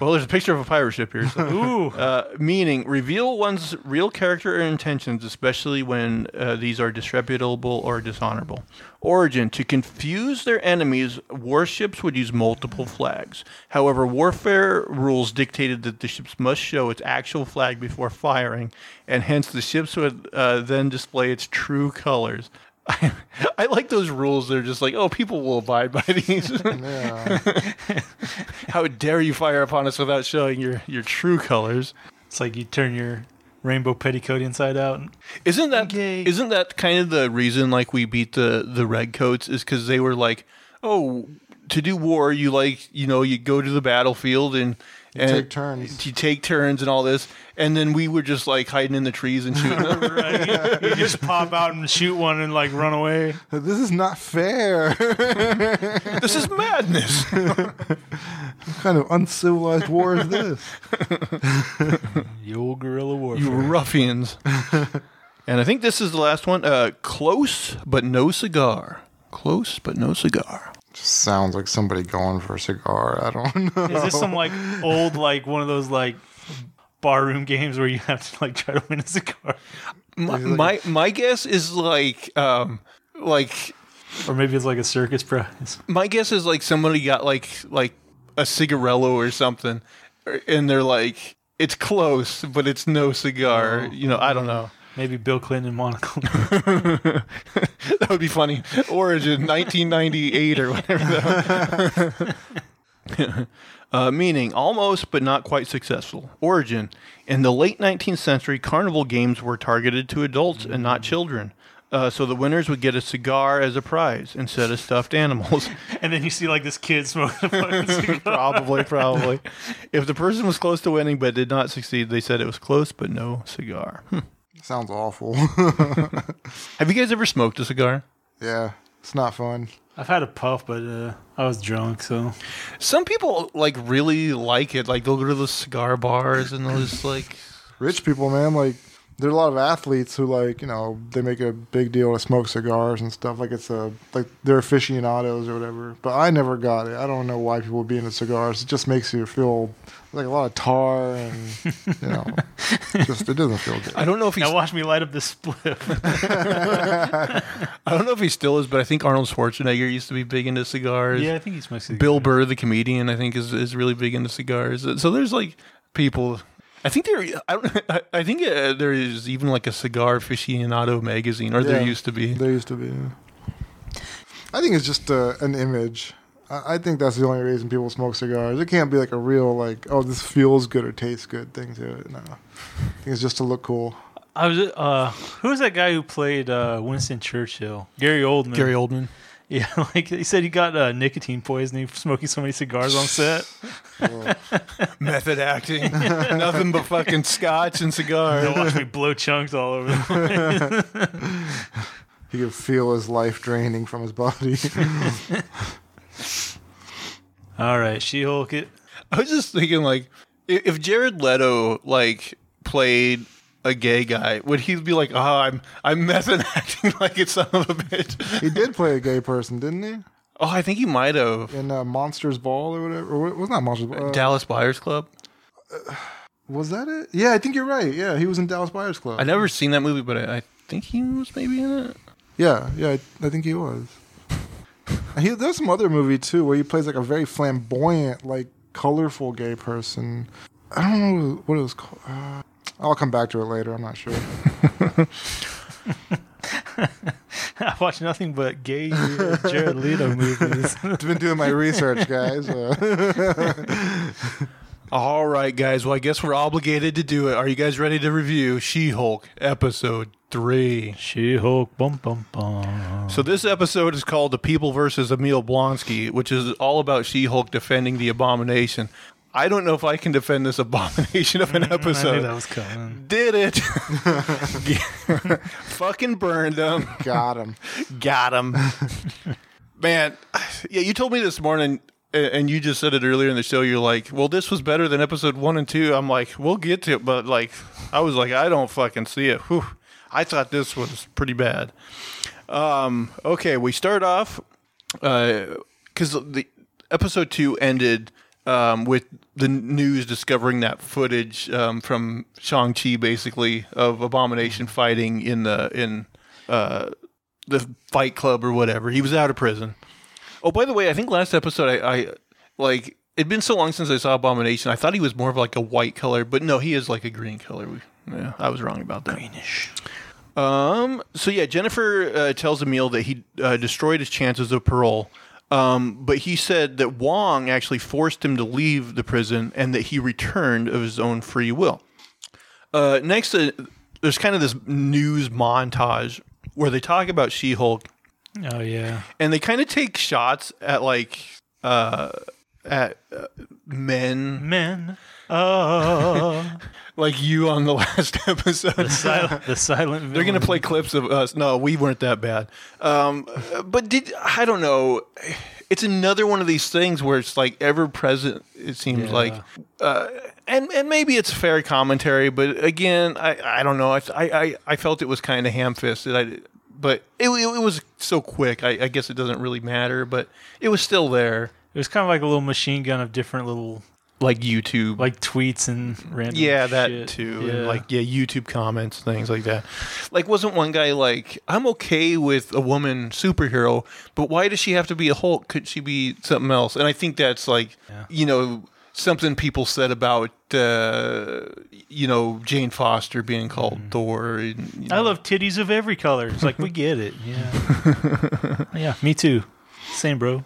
Well, there's a picture of a pirate ship here. So. Ooh. Meaning, reveal one's real character or intentions, especially when these are disreputable or dishonorable. Origin. To confuse their enemies, warships would use multiple flags. However, warfare rules dictated that the ships must show its actual flag before firing, and hence the ships would then display its true colors. I like those rules. They're just like, oh, people will abide by these. How dare you fire upon us without showing your true colors? It's like you turn your rainbow petticoat inside out. Isn't that kind of the reason like we beat the redcoats is because they were like, oh, to do war, you like, you know, you go to the battlefield and take turns. You take turns and all this. And then we were just like hiding in the trees and shooting them. Right. You just pop out and shoot one and like run away. This is not fair. This is madness. What kind of uncivilized war is this? The old guerrilla warfare. You ruffians. And I think this is the last one. Close but no cigar. Close but no cigar. Just sounds like somebody going for a cigar. I don't know. Is this some like old, like one of those like barroom games where you have to like try to win a cigar? My guess is like, or maybe it's like a circus prize. My guess is like somebody got like a cigarello or something, and they're like, it's close, but it's no cigar. Oh. You know, I don't know. Maybe Bill Clinton in monocle. That would be funny. Origin, 1998 or whatever that was. Meaning, almost but not quite successful. Origin, in the late 19th century, carnival games were targeted to adults and not children. So the winners would get a cigar as a prize instead of stuffed animals. And then you see like this kid smoking a fucking cigar. Probably. If the person was close to winning but did not succeed, they said it was close but no cigar. Sounds awful. Have you guys ever smoked a cigar? Yeah, it's not fun. I've had a puff, but I was drunk, so. Some people like really like it. Like they'll go to those cigar bars and those like. Rich people, man, like. There are a lot of athletes who, like, you know, they make a big deal to smoke cigars and stuff. Like, it's a, like, they're aficionados or whatever. But I never got it. I don't know why people would be into cigars. It just makes you feel like a lot of tar and, you know, just, it doesn't feel good. I don't know if he's. Now watch me light up this spliff. I don't know if he still is, but I think Arnold Schwarzenegger used to be big into cigars. Yeah, I think he's my cigar. Bill Burr, the comedian, I think is really big into cigars. So there's, like, people. I think there is even like a cigar aficionado magazine, or there used to be. There used to be. Yeah. I think it's just an image. I think that's the only reason people smoke cigars. It can't be like a real like, oh, this feels good or tastes good thing to it. No, I think it's just to look cool. I was who was that guy who played Winston Churchill? Gary Oldman. Yeah, like he said, he got nicotine poisoning from smoking so many cigars on set. Method acting, nothing but fucking scotch and cigars. They'll watch me blow chunks all over the place. He could feel his life draining from his body. All right, She-Hulk it. I was just thinking, like, if Jared Leto like played a gay guy, would he be like, oh, I'm method acting like a son of a bitch? He did play a gay person, didn't he? Oh, I think he might have. In Monsters Ball or whatever. Or was not Monsters Ball. Dallas Buyers Club. Was that it? Yeah, I think you're right. Yeah, he was in Dallas Buyers Club. I never seen that movie, but I think he was maybe in it. Yeah, I think he was. There's some other movie, too, where he plays like a very flamboyant, like colorful gay person. I don't know what it was called. I'll come back to it later. I'm not sure. I watch nothing but gay Jared Leto movies. I've been doing my research, guys. All right, guys. Well, I guess we're obligated to do it. Are you guys ready to review She-Hulk episode 3? She-Hulk. Bum, bum, bum. So this episode is called The People versus Emil Blonsky, which is all about She-Hulk defending the Abomination. I don't know if I can defend this abomination of an episode. I knew that was coming. Did it. Fucking burned him. Got him. Man, yeah, you told me this morning, and you just said it earlier in the show, you're like, well, this was better than episode 1 and 2. I'm like, we'll get to it, but like, I was like, I don't fucking see it. Whew. I thought this was pretty bad. Okay, we start off, because the episode 2 ended with the news discovering that footage from Shang-Chi, basically, of Abomination fighting in the Fight Club or whatever. He was out of prison. Oh, by the way, I think last episode I like it'd been so long since I saw Abomination. I thought he was more of like a white color, but no, he is like a green color. Yeah, I was wrong about that. Greenish. So yeah, Jennifer tells Emil that he destroyed his chances of parole. But he said that Wong actually forced him to leave the prison and that he returned of his own free will. Next, there's kind of this news montage where they talk about She-Hulk. Oh, yeah. And they kind of take shots at, like, men. Men. Oh. Like you on the last episode. The silent villain. They're going to play clips of us. No, we weren't that bad. But I don't know. It's another one of these things where it's like ever present, it seems like. And maybe it's fair commentary, but again, I don't know. I felt it was kind of ham-fisted. But it was so quick. I guess it doesn't really matter, but it was still there. It was kind of like a little machine gun of different little... Like YouTube. Like tweets and random shit. Yeah, that shit. Too. Yeah. And like, yeah, YouTube comments, things like that. Like, wasn't one guy like, I'm okay with a woman superhero, but why does she have to be a Hulk? Could she be something else? And I think that's like, you know, something people said about, you know, Jane Foster being called Thor. And, you know. I love titties of every color. It's like, we get it. Yeah. Yeah, me too. Same, bro.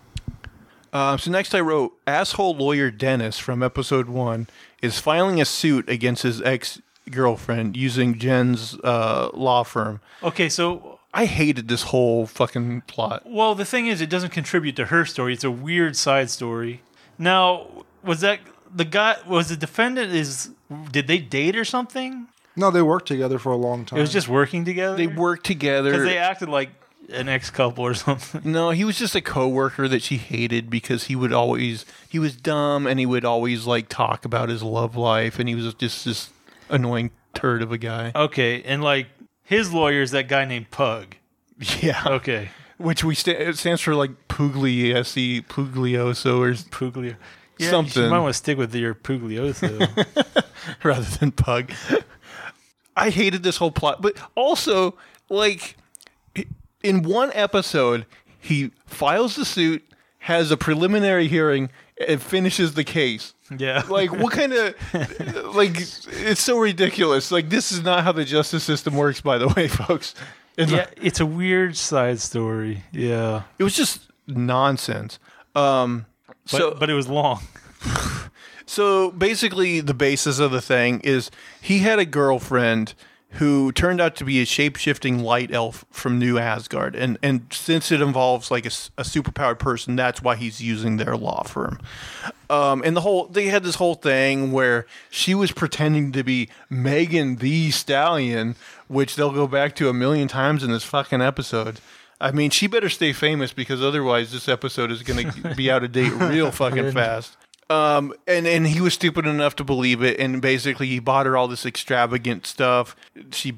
So next I wrote, asshole lawyer Dennis from episode 1 is filing a suit against his ex-girlfriend using Jen's law firm. Okay, so I hated this whole fucking plot. Well, the thing is, it doesn't contribute to her story. It's a weird side story. Now, was that the guy? Was the defendant? Did they date or something? No, they worked together for a long time. It was just working together? They worked together. Because they acted like an ex-couple or something. No, he was just a coworker that she hated because he was dumb and he would always like talk about his love life and he was just this annoying turd of a guy. Okay, and like his lawyer is that guy named Pug. Yeah. Okay. Which it stands for like Pugliese, Puglioso or Puglio. Yeah, something. You might want to stick with your Puglioso. Rather than Pug. I hated this whole plot, but also, like, in one episode, he files the suit, has a preliminary hearing, and finishes the case. Yeah. Like, what kind of, like, it's so ridiculous. Like, this is not how the justice system works, by the way, folks. It's a weird side story. Yeah. It was just nonsense. But it was long. So basically the basis of the thing is he had a girlfriend who turned out to be a shape-shifting light elf from New Asgard. And since it involves like a superpowered person, that's why he's using their law firm. And they had this whole thing where she was pretending to be Megan Thee Stallion, which they'll go back to 1,000,000 times in this fucking episode. I mean, she better stay famous because otherwise this episode is going to be out of date real fucking fast. And he was stupid enough to believe it, and basically he bought her all this extravagant stuff. She,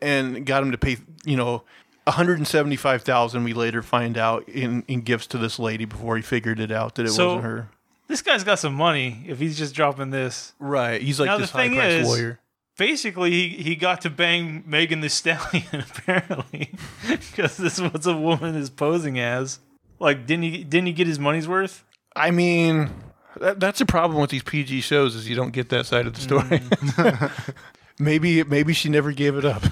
and got him to pay, $175,000. We later find out in gifts to this lady before he figured it out that it wasn't her. This guy's got some money if he's just dropping this. Right, he's like this high-priced lawyer. Basically, he got to bang Megan Thee Stallion apparently because this was a woman is posing as. Like, didn't he get his money's worth? I mean, that's a problem with these PG shows is you don't get that side of the story. Maybe she never gave it up.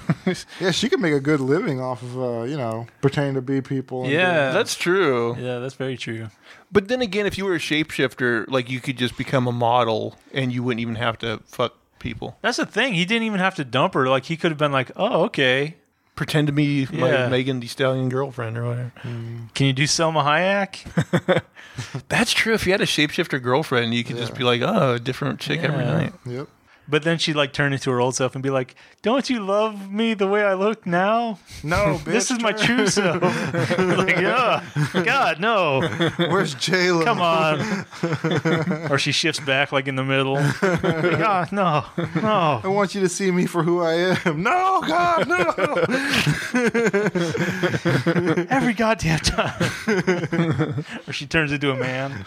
Yeah, she could make a good living off of, pretending to be people. Yeah, that's true. Yeah, that's very true. But then again, if you were a shapeshifter, like you could just become a model and you wouldn't even have to fuck people. That's the thing. He didn't even have to dump her. Like he could have been like, oh, okay. Pretend to be my Megan Thee Stallion girlfriend or whatever. Mm. Can you do Selma Hayek? That's true. If you had a shapeshifter girlfriend, you could just be like, oh, a different chick every night. Yep. But then she'd like turn into her old self and be like, don't you love me the way I look now? No, bitch. This is my true self. Like, oh, God, no. Where's Jaylen? Come on. Or she shifts back like in the middle. God, no. I want you to see me for who I am. No, God, no. Every goddamn time. Or she turns into a man.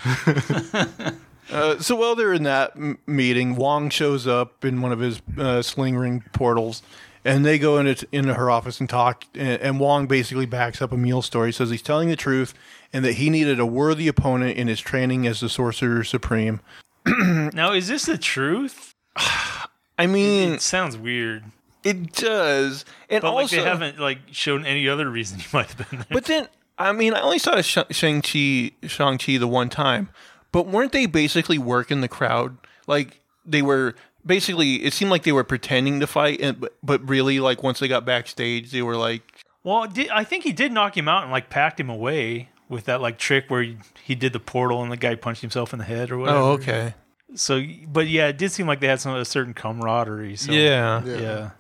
So while they're in that meeting, Wong shows up in one of his sling ring portals, and they go into her office and talk, and Wong basically backs up Emil's story, says he's telling the truth, and that he needed a worthy opponent in his training as the Sorcerer Supreme. Now, is this the truth? I mean... It sounds weird. It does. And but also, they haven't shown any other reason he might have been there. But then, I mean, I only saw Shang-Chi the one time. But weren't they basically working the crowd? Like, they were basically, it seemed like they were pretending to fight, but really, like, once they got backstage, they were like... Well, I think he did knock him out and, like, packed him away with that, like, trick where he did the portal and the guy punched himself in the head or whatever. Oh, okay. So, but yeah, it did seem like they had a certain camaraderie. So, yeah.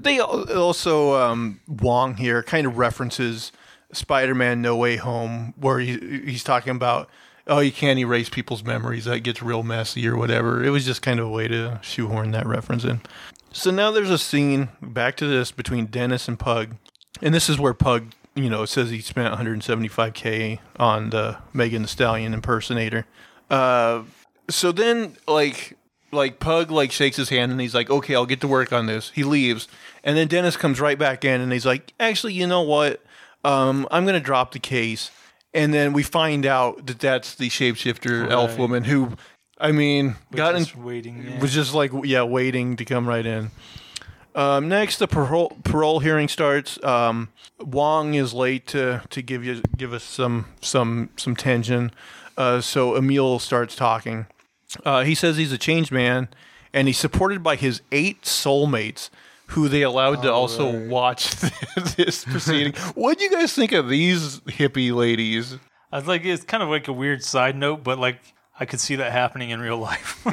They also, Wong here kind of references Spider-Man No Way Home where he's talking about, oh, you can't erase people's memories. That gets real messy or whatever. It was just kind of a way to shoehorn that reference in. So now there's a scene, back to this, between Dennis and Pug. And this is where Pug, says he spent $175,000 on the Megan Thee Stallion impersonator. So then, like Pug shakes his hand and he's like, okay, I'll get to work on this. He leaves. And then Dennis comes right back in and he's like, actually, you know what? I'm going to drop the case. And then we find out that that's the shapeshifter elf woman who, I mean, was just waiting to come right in. Next, the parole hearing starts. Wong is late to give us some tension. So Emil starts talking. He says he's a changed man, and he's supported by his 8 soulmates who they allowed to also watch this proceeding. What do you guys think of these hippie ladies? I was like, it's kind of like a weird side note, but like I could see that happening in real life.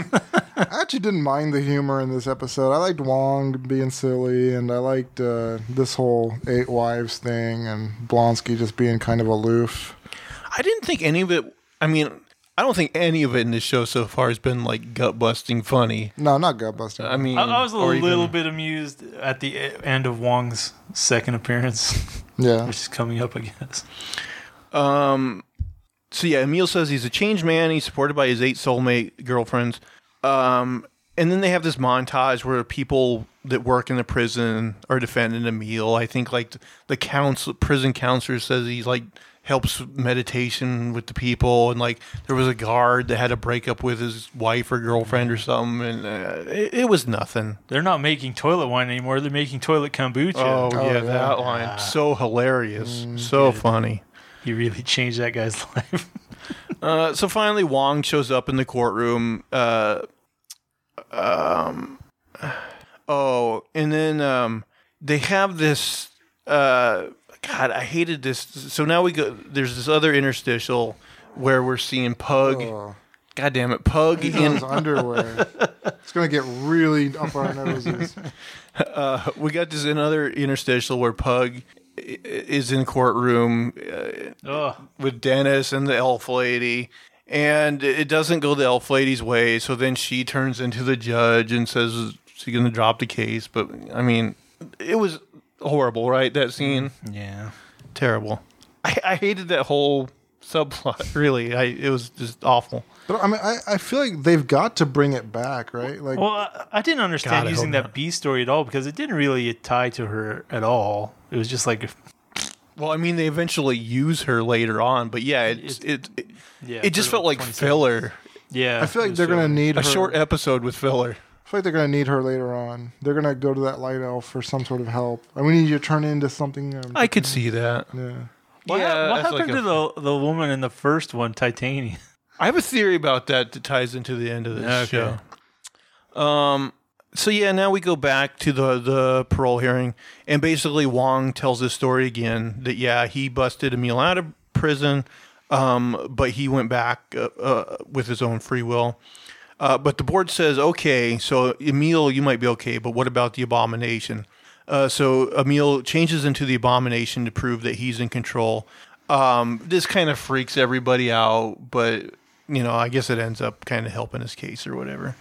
I actually didn't mind the humor in this episode. I liked Wong being silly, and I liked this whole 8 wives thing, and Blonsky just being kind of aloof. I didn't think any of it, I mean, I don't think any of it in this show so far has been like gut-busting funny. No, not gut-busting. I mean, I was a little bit amused at the end of Wong's second appearance. Yeah. Which is coming up, I guess. So yeah, Emil says he's a changed man. He's supported by his 8 soulmate girlfriends. And then they have this montage where people that work in the prison are defending Emil. I think like the prison counselor says he's like helps meditation with the people, and like there was a guard that had a breakup with his wife or girlfriend or something, and it was nothing. They're not making toilet wine anymore. They're making toilet kombucha. Oh yeah, that line so hilarious, so good. Funny. You really changed that guy's life. So finally, Wong shows up in the courtroom. And then they have this. God, I hated this. So now we go. There's this other interstitial where we're seeing Pug. Oh. God damn it, Pug in his underwear. It's gonna get really up our noses. We got this another interstitial where Pug is in courtroom with Dennis and the elf lady, and it doesn't go the elf lady's way. So then she turns into the judge and says she's gonna drop the case. But I mean, it was. Horrible, right? That scene. Yeah. Terrible. I hated that whole subplot, really. It was just awful. But I mean, I feel like they've got to bring it back, right? Like, well, I didn't understand using that B story at all because it didn't really tie to her at all. It was just like... Well, I mean, they eventually use her later on, but yeah, it just felt like filler. Yeah. I feel like they're going to need a short episode with filler. I feel like they're going to need her later on. They're going to go to that light elf for some sort of help. And we need you to turn into something. I could see that. Yeah. What happened to the woman in the first one, Titania? I have a theory about that ties into the end of this show. So yeah, now we go back to the parole hearing. And basically Wong tells this story again that, yeah, he busted Emil out of prison, but he went back with his own free will. But the board says, okay, so Emil, you might be okay, but what about the Abomination? So Emil changes into the Abomination to prove that he's in control. This kind of freaks everybody out, but, you know, I guess it ends up kind of helping his case or whatever.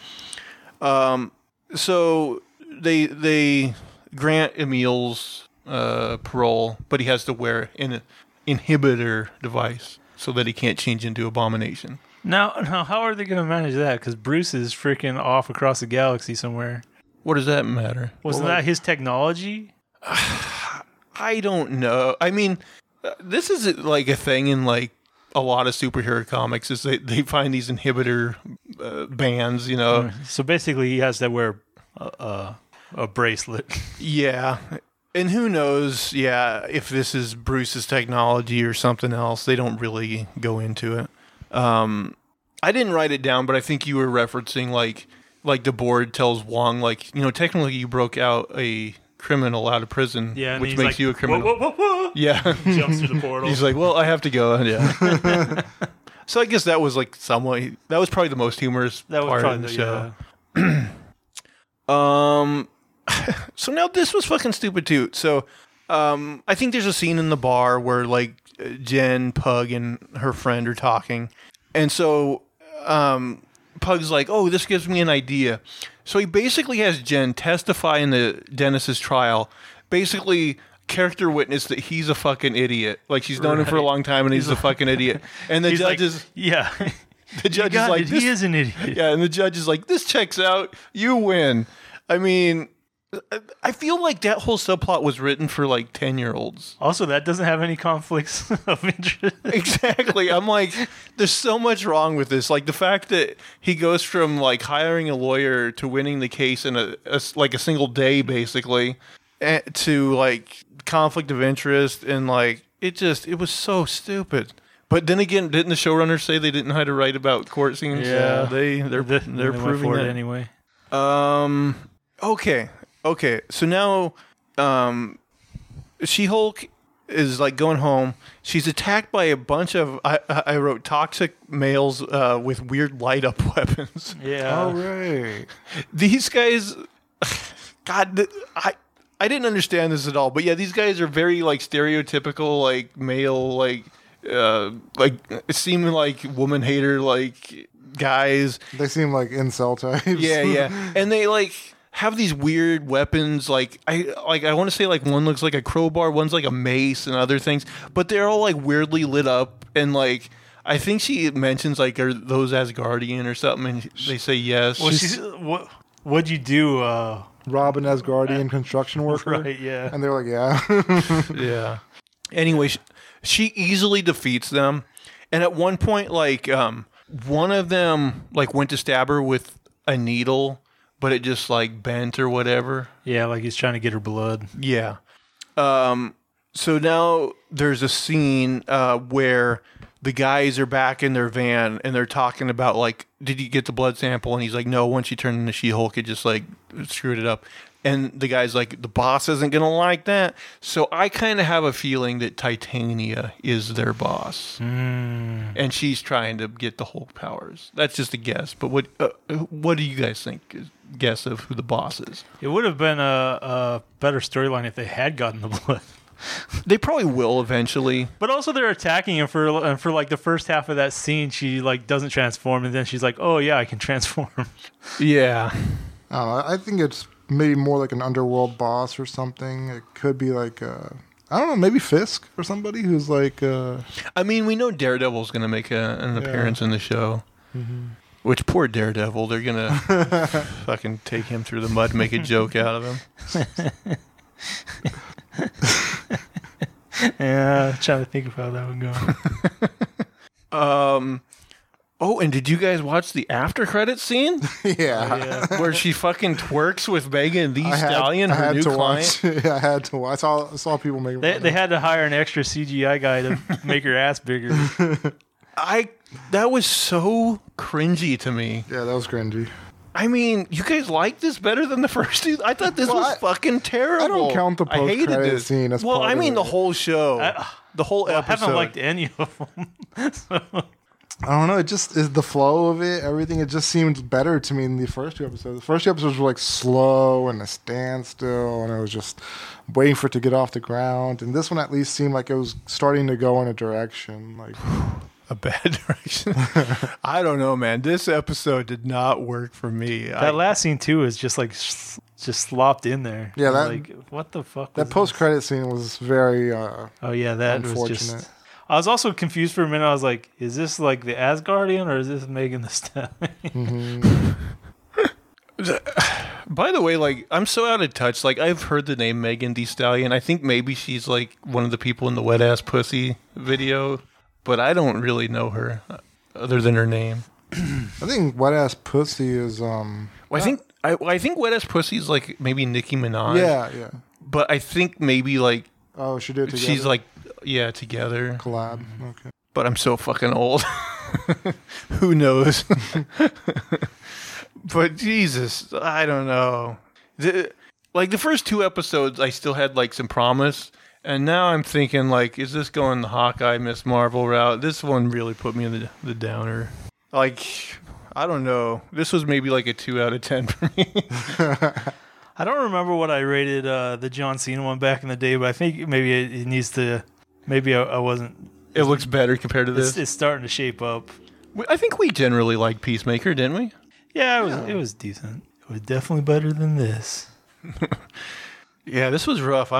So they grant Emil's parole, but he has to wear an inhibitor device so that he can't change into Abomination. Now, how are they going to manage that? Because Bruce is freaking off across the galaxy somewhere. What does that matter? Wasn't that his technology? I don't know. I mean, this is like a thing in like a lot of superhero comics is they find these inhibitor bands, you know. So basically he has to wear a bracelet. Yeah. And who knows, yeah, if this is Bruce's technology or something else. They don't really go into it. I didn't write it down, but I think you were referencing like the board tells Wong, like, you know, technically you broke out a criminal out of prison, yeah, which makes like, you a criminal. Whoa, whoa, whoa. Yeah, he jumps through the portal. He's like, well, I have to go. Yeah. So I guess that was like somewhat. That was probably the most humorous part of the show. Yeah. So now this was fucking stupid too. So, I think there's a scene in the bar where like. Jen, Pug, and her friend are talking. And so Pug's like, oh, this gives me an idea. So he basically has Jen testify in the Dennis's trial, basically character witness that he's a fucking idiot. Like she's known him for a long time and he's a fucking idiot. And the judge is... Yeah. The judge is like... He is an idiot. Yeah, and the judge is like, this checks out. You win. I mean... I feel like that whole subplot was written for like 10-year-olds. Also, that doesn't have any conflicts of interest. Exactly. I'm like, there's so much wrong with this. Like the fact that he goes from like hiring a lawyer to winning the case in a single day, basically, to like conflict of interest and like it was so stupid. But then again, didn't the showrunners say they didn't know how to write about court scenes? Yeah, they're proving it anyway. Okay. Okay, so now She-Hulk is like going home. She's attacked by a bunch of I wrote toxic males with weird light up weapons. Yeah. All right. These guys, God, I didn't understand this at all. But yeah, these guys are very like stereotypical like male like seem like woman hater like guys. They seem like incel types. Yeah, yeah. And they like have these weird weapons, I want to say like one looks like a crowbar, one's like a mace and other things, but they're all like weirdly lit up, and like I think she mentions like are those Asgardian or something, and they say yes. Well, she's what'd you do? Rob an Asgardian construction worker, right? Yeah, and they're like yeah, yeah. Anyway, she easily defeats them, and at one point like one of them like went to stab her with a needle. But it just like bent or whatever. Yeah, like he's trying to get her blood. Yeah. So now there's a scene where the guys are back in their van and they're talking about like, did you get the blood sample? And he's like, no, once you turned into She-Hulk, it just like screwed it up. And the guy's like, the boss isn't going to like that. So I kind of have a feeling that Titania is their boss. Mm. And she's trying to get the Hulk powers. That's just a guess. But what do you guys think? Guess of who the boss is. It would have been a better storyline if they had gotten the blood. They probably will eventually. But also they're attacking him for like the first half of that scene. She like doesn't transform. And then she's like, oh, yeah, I can transform. Yeah. I think it's maybe more like an underworld boss or something. It could be like, I don't know, maybe Fisk or somebody who's like... I mean, we know Daredevil's going to make an appearance in the show. Mm-hmm. Which, poor Daredevil, they're going to fucking take him through the mud and make a joke out of him. Yeah, I'm trying to think of how that would go. Oh, and did you guys watch the after credits scene? Yeah. Where she fucking twerks with Megan Thee Stallion, her new client? Yeah, I had to watch. I saw people make... They had to hire an extra CGI guy to make her ass bigger. That was so cringy to me. Yeah, that was cringy. I mean, you guys like this better than the first two? I thought this was fucking terrible. I don't count the post-credit scene as well, I mean the whole show. The whole episode. I haven't liked any of them. So... I don't know. It just is the flow of it, everything. It just seemed better to me in the first two episodes. The first two episodes were like slow and a standstill, and I was just waiting for it to get off the ground. And this one at least seemed like it was starting to go in a direction, like a bad direction. I don't know, man. This episode did not work for me. That last scene too is just like slopped in there. Yeah, that, like what the fuck? That post-credit scene was very. Oh yeah, that unfortunate. Was just. I was also confused for a minute. I was like, is this like the Asgardian or is this Megan Thee Stallion? Mm-hmm. By the way, like, I'm so out of touch. Like, I've heard the name Megan Thee Stallion. I think maybe she's like one of the people in the Wet Ass Pussy video, but I don't really know her other than her name. I think Wet Ass Pussy is. Well, I think Wet Ass Pussy is like maybe Nicki Minaj. Yeah, yeah. But I think maybe like. Oh, she did. Together? She's like. Yeah, together. Collab. Okay. But I'm so fucking old. Who knows? But Jesus, I don't know. The first two episodes, I still had like some promise. And now I'm thinking like, is this going the Hawkeye, Miss Marvel route? This one really put me in the downer. Like, I don't know. This was maybe like a 2 out of 10 for me. I don't remember what I rated the John Cena one back in the day, but I think maybe it needs to. Maybe I wasn't. It looks better compared to this. It's starting to shape up. I think we generally liked Peacemaker, didn't we? Yeah, It was decent. It was definitely better than this. Yeah, this was rough.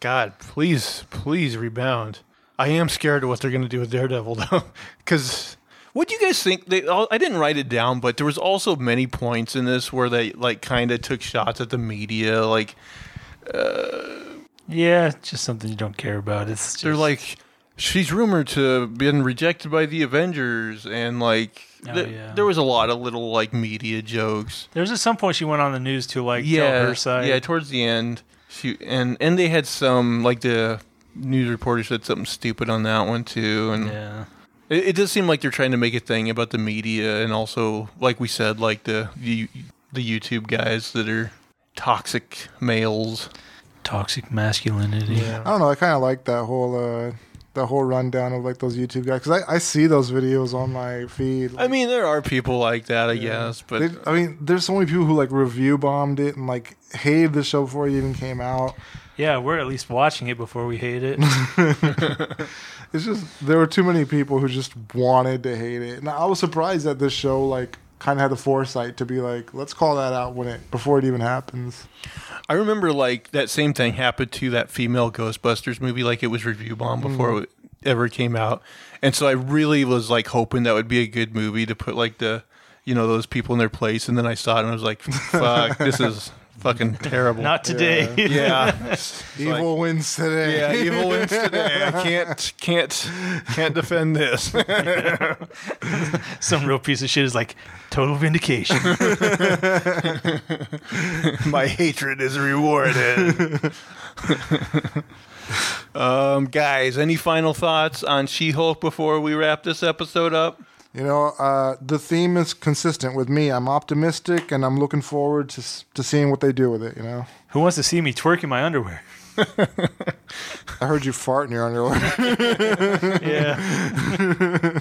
God, please rebound. I am scared of what they're going to do with Daredevil, though, because. What do you guys think? I didn't write it down, but there was also many points in this where they like kind of took shots at the media, like yeah, it's just something you don't care about. It's just, they're like she's rumored to have been rejected by the Avengers, and like there was a lot of little like media jokes. There's at some point she went on the news to like tell her side. Yeah, towards the end, she and they had some like the news reporter said something stupid on that one too, and yeah. It does seem like they're trying to make a thing about the media and also, like we said, like the YouTube guys that are toxic males, toxic masculinity. Yeah. I don't know. I kind of like that whole rundown of like those YouTube guys, because I see those videos on my feed. Like, I mean, there are people like that, I guess. But there's so many people who like review bombed it and like hated the show before it even came out. Yeah, we're at least watching it before we hate it. It's just there were too many people who just wanted to hate it, and I was surprised that this show like kind of had the foresight to be like, let's call that out before it even happens. I remember like that same thing happened to that female Ghostbusters movie. Like it was review bombed before it ever came out, and so I really was like hoping that would be a good movie to put like the those people in their place. And then I saw it and I was like, fuck, this is fucking terrible. Not today. Yeah. Evil wins today. Yeah, evil wins today. I can't defend this. Some real piece of shit is like total vindication. My hatred is rewarded. Guys, any final thoughts on She-Hulk before we wrap this episode up? The theme is consistent with me. I'm optimistic, and I'm looking forward to seeing what they do with it, Who wants to see me twerk in my underwear? I heard you fart in your underwear. Yeah.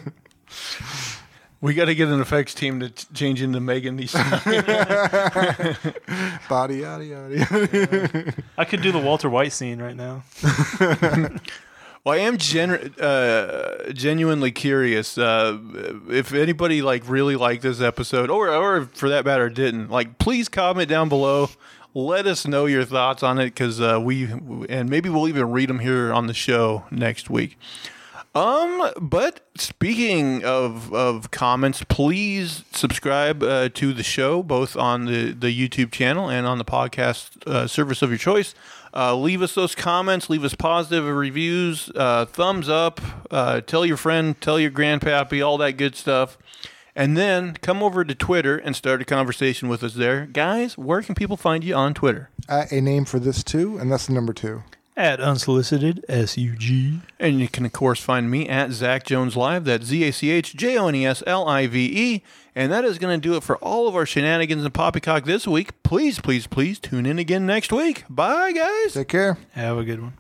We got to get an effects team to change into Megan Thee Stallion. Body, yaddy, yaddy. Yeah. I could do the Walter White scene right now. Well, I am genuinely curious if anybody like really liked this episode, or for that matter didn't. Like, please comment down below. Let us know your thoughts on it, because maybe we'll even read them here on the show next week. But speaking of comments, please subscribe to the show both on the YouTube channel and on the podcast service of your choice. Leave us those comments. Leave us positive reviews, thumbs up, tell your friend, tell your grandpappy, all that good stuff. And then come over to Twitter and start a conversation with us there. Guys, where can people find you on Twitter? A name for this too, and that's the number 2. At Unsolicited, SUG. And you can, of course, find me at Zach Jones Live. That's ZachJonesLive. And that is going to do it for all of our shenanigans and poppycock this week. Please, please, please tune in again next week. Bye, guys. Take care. Have a good one.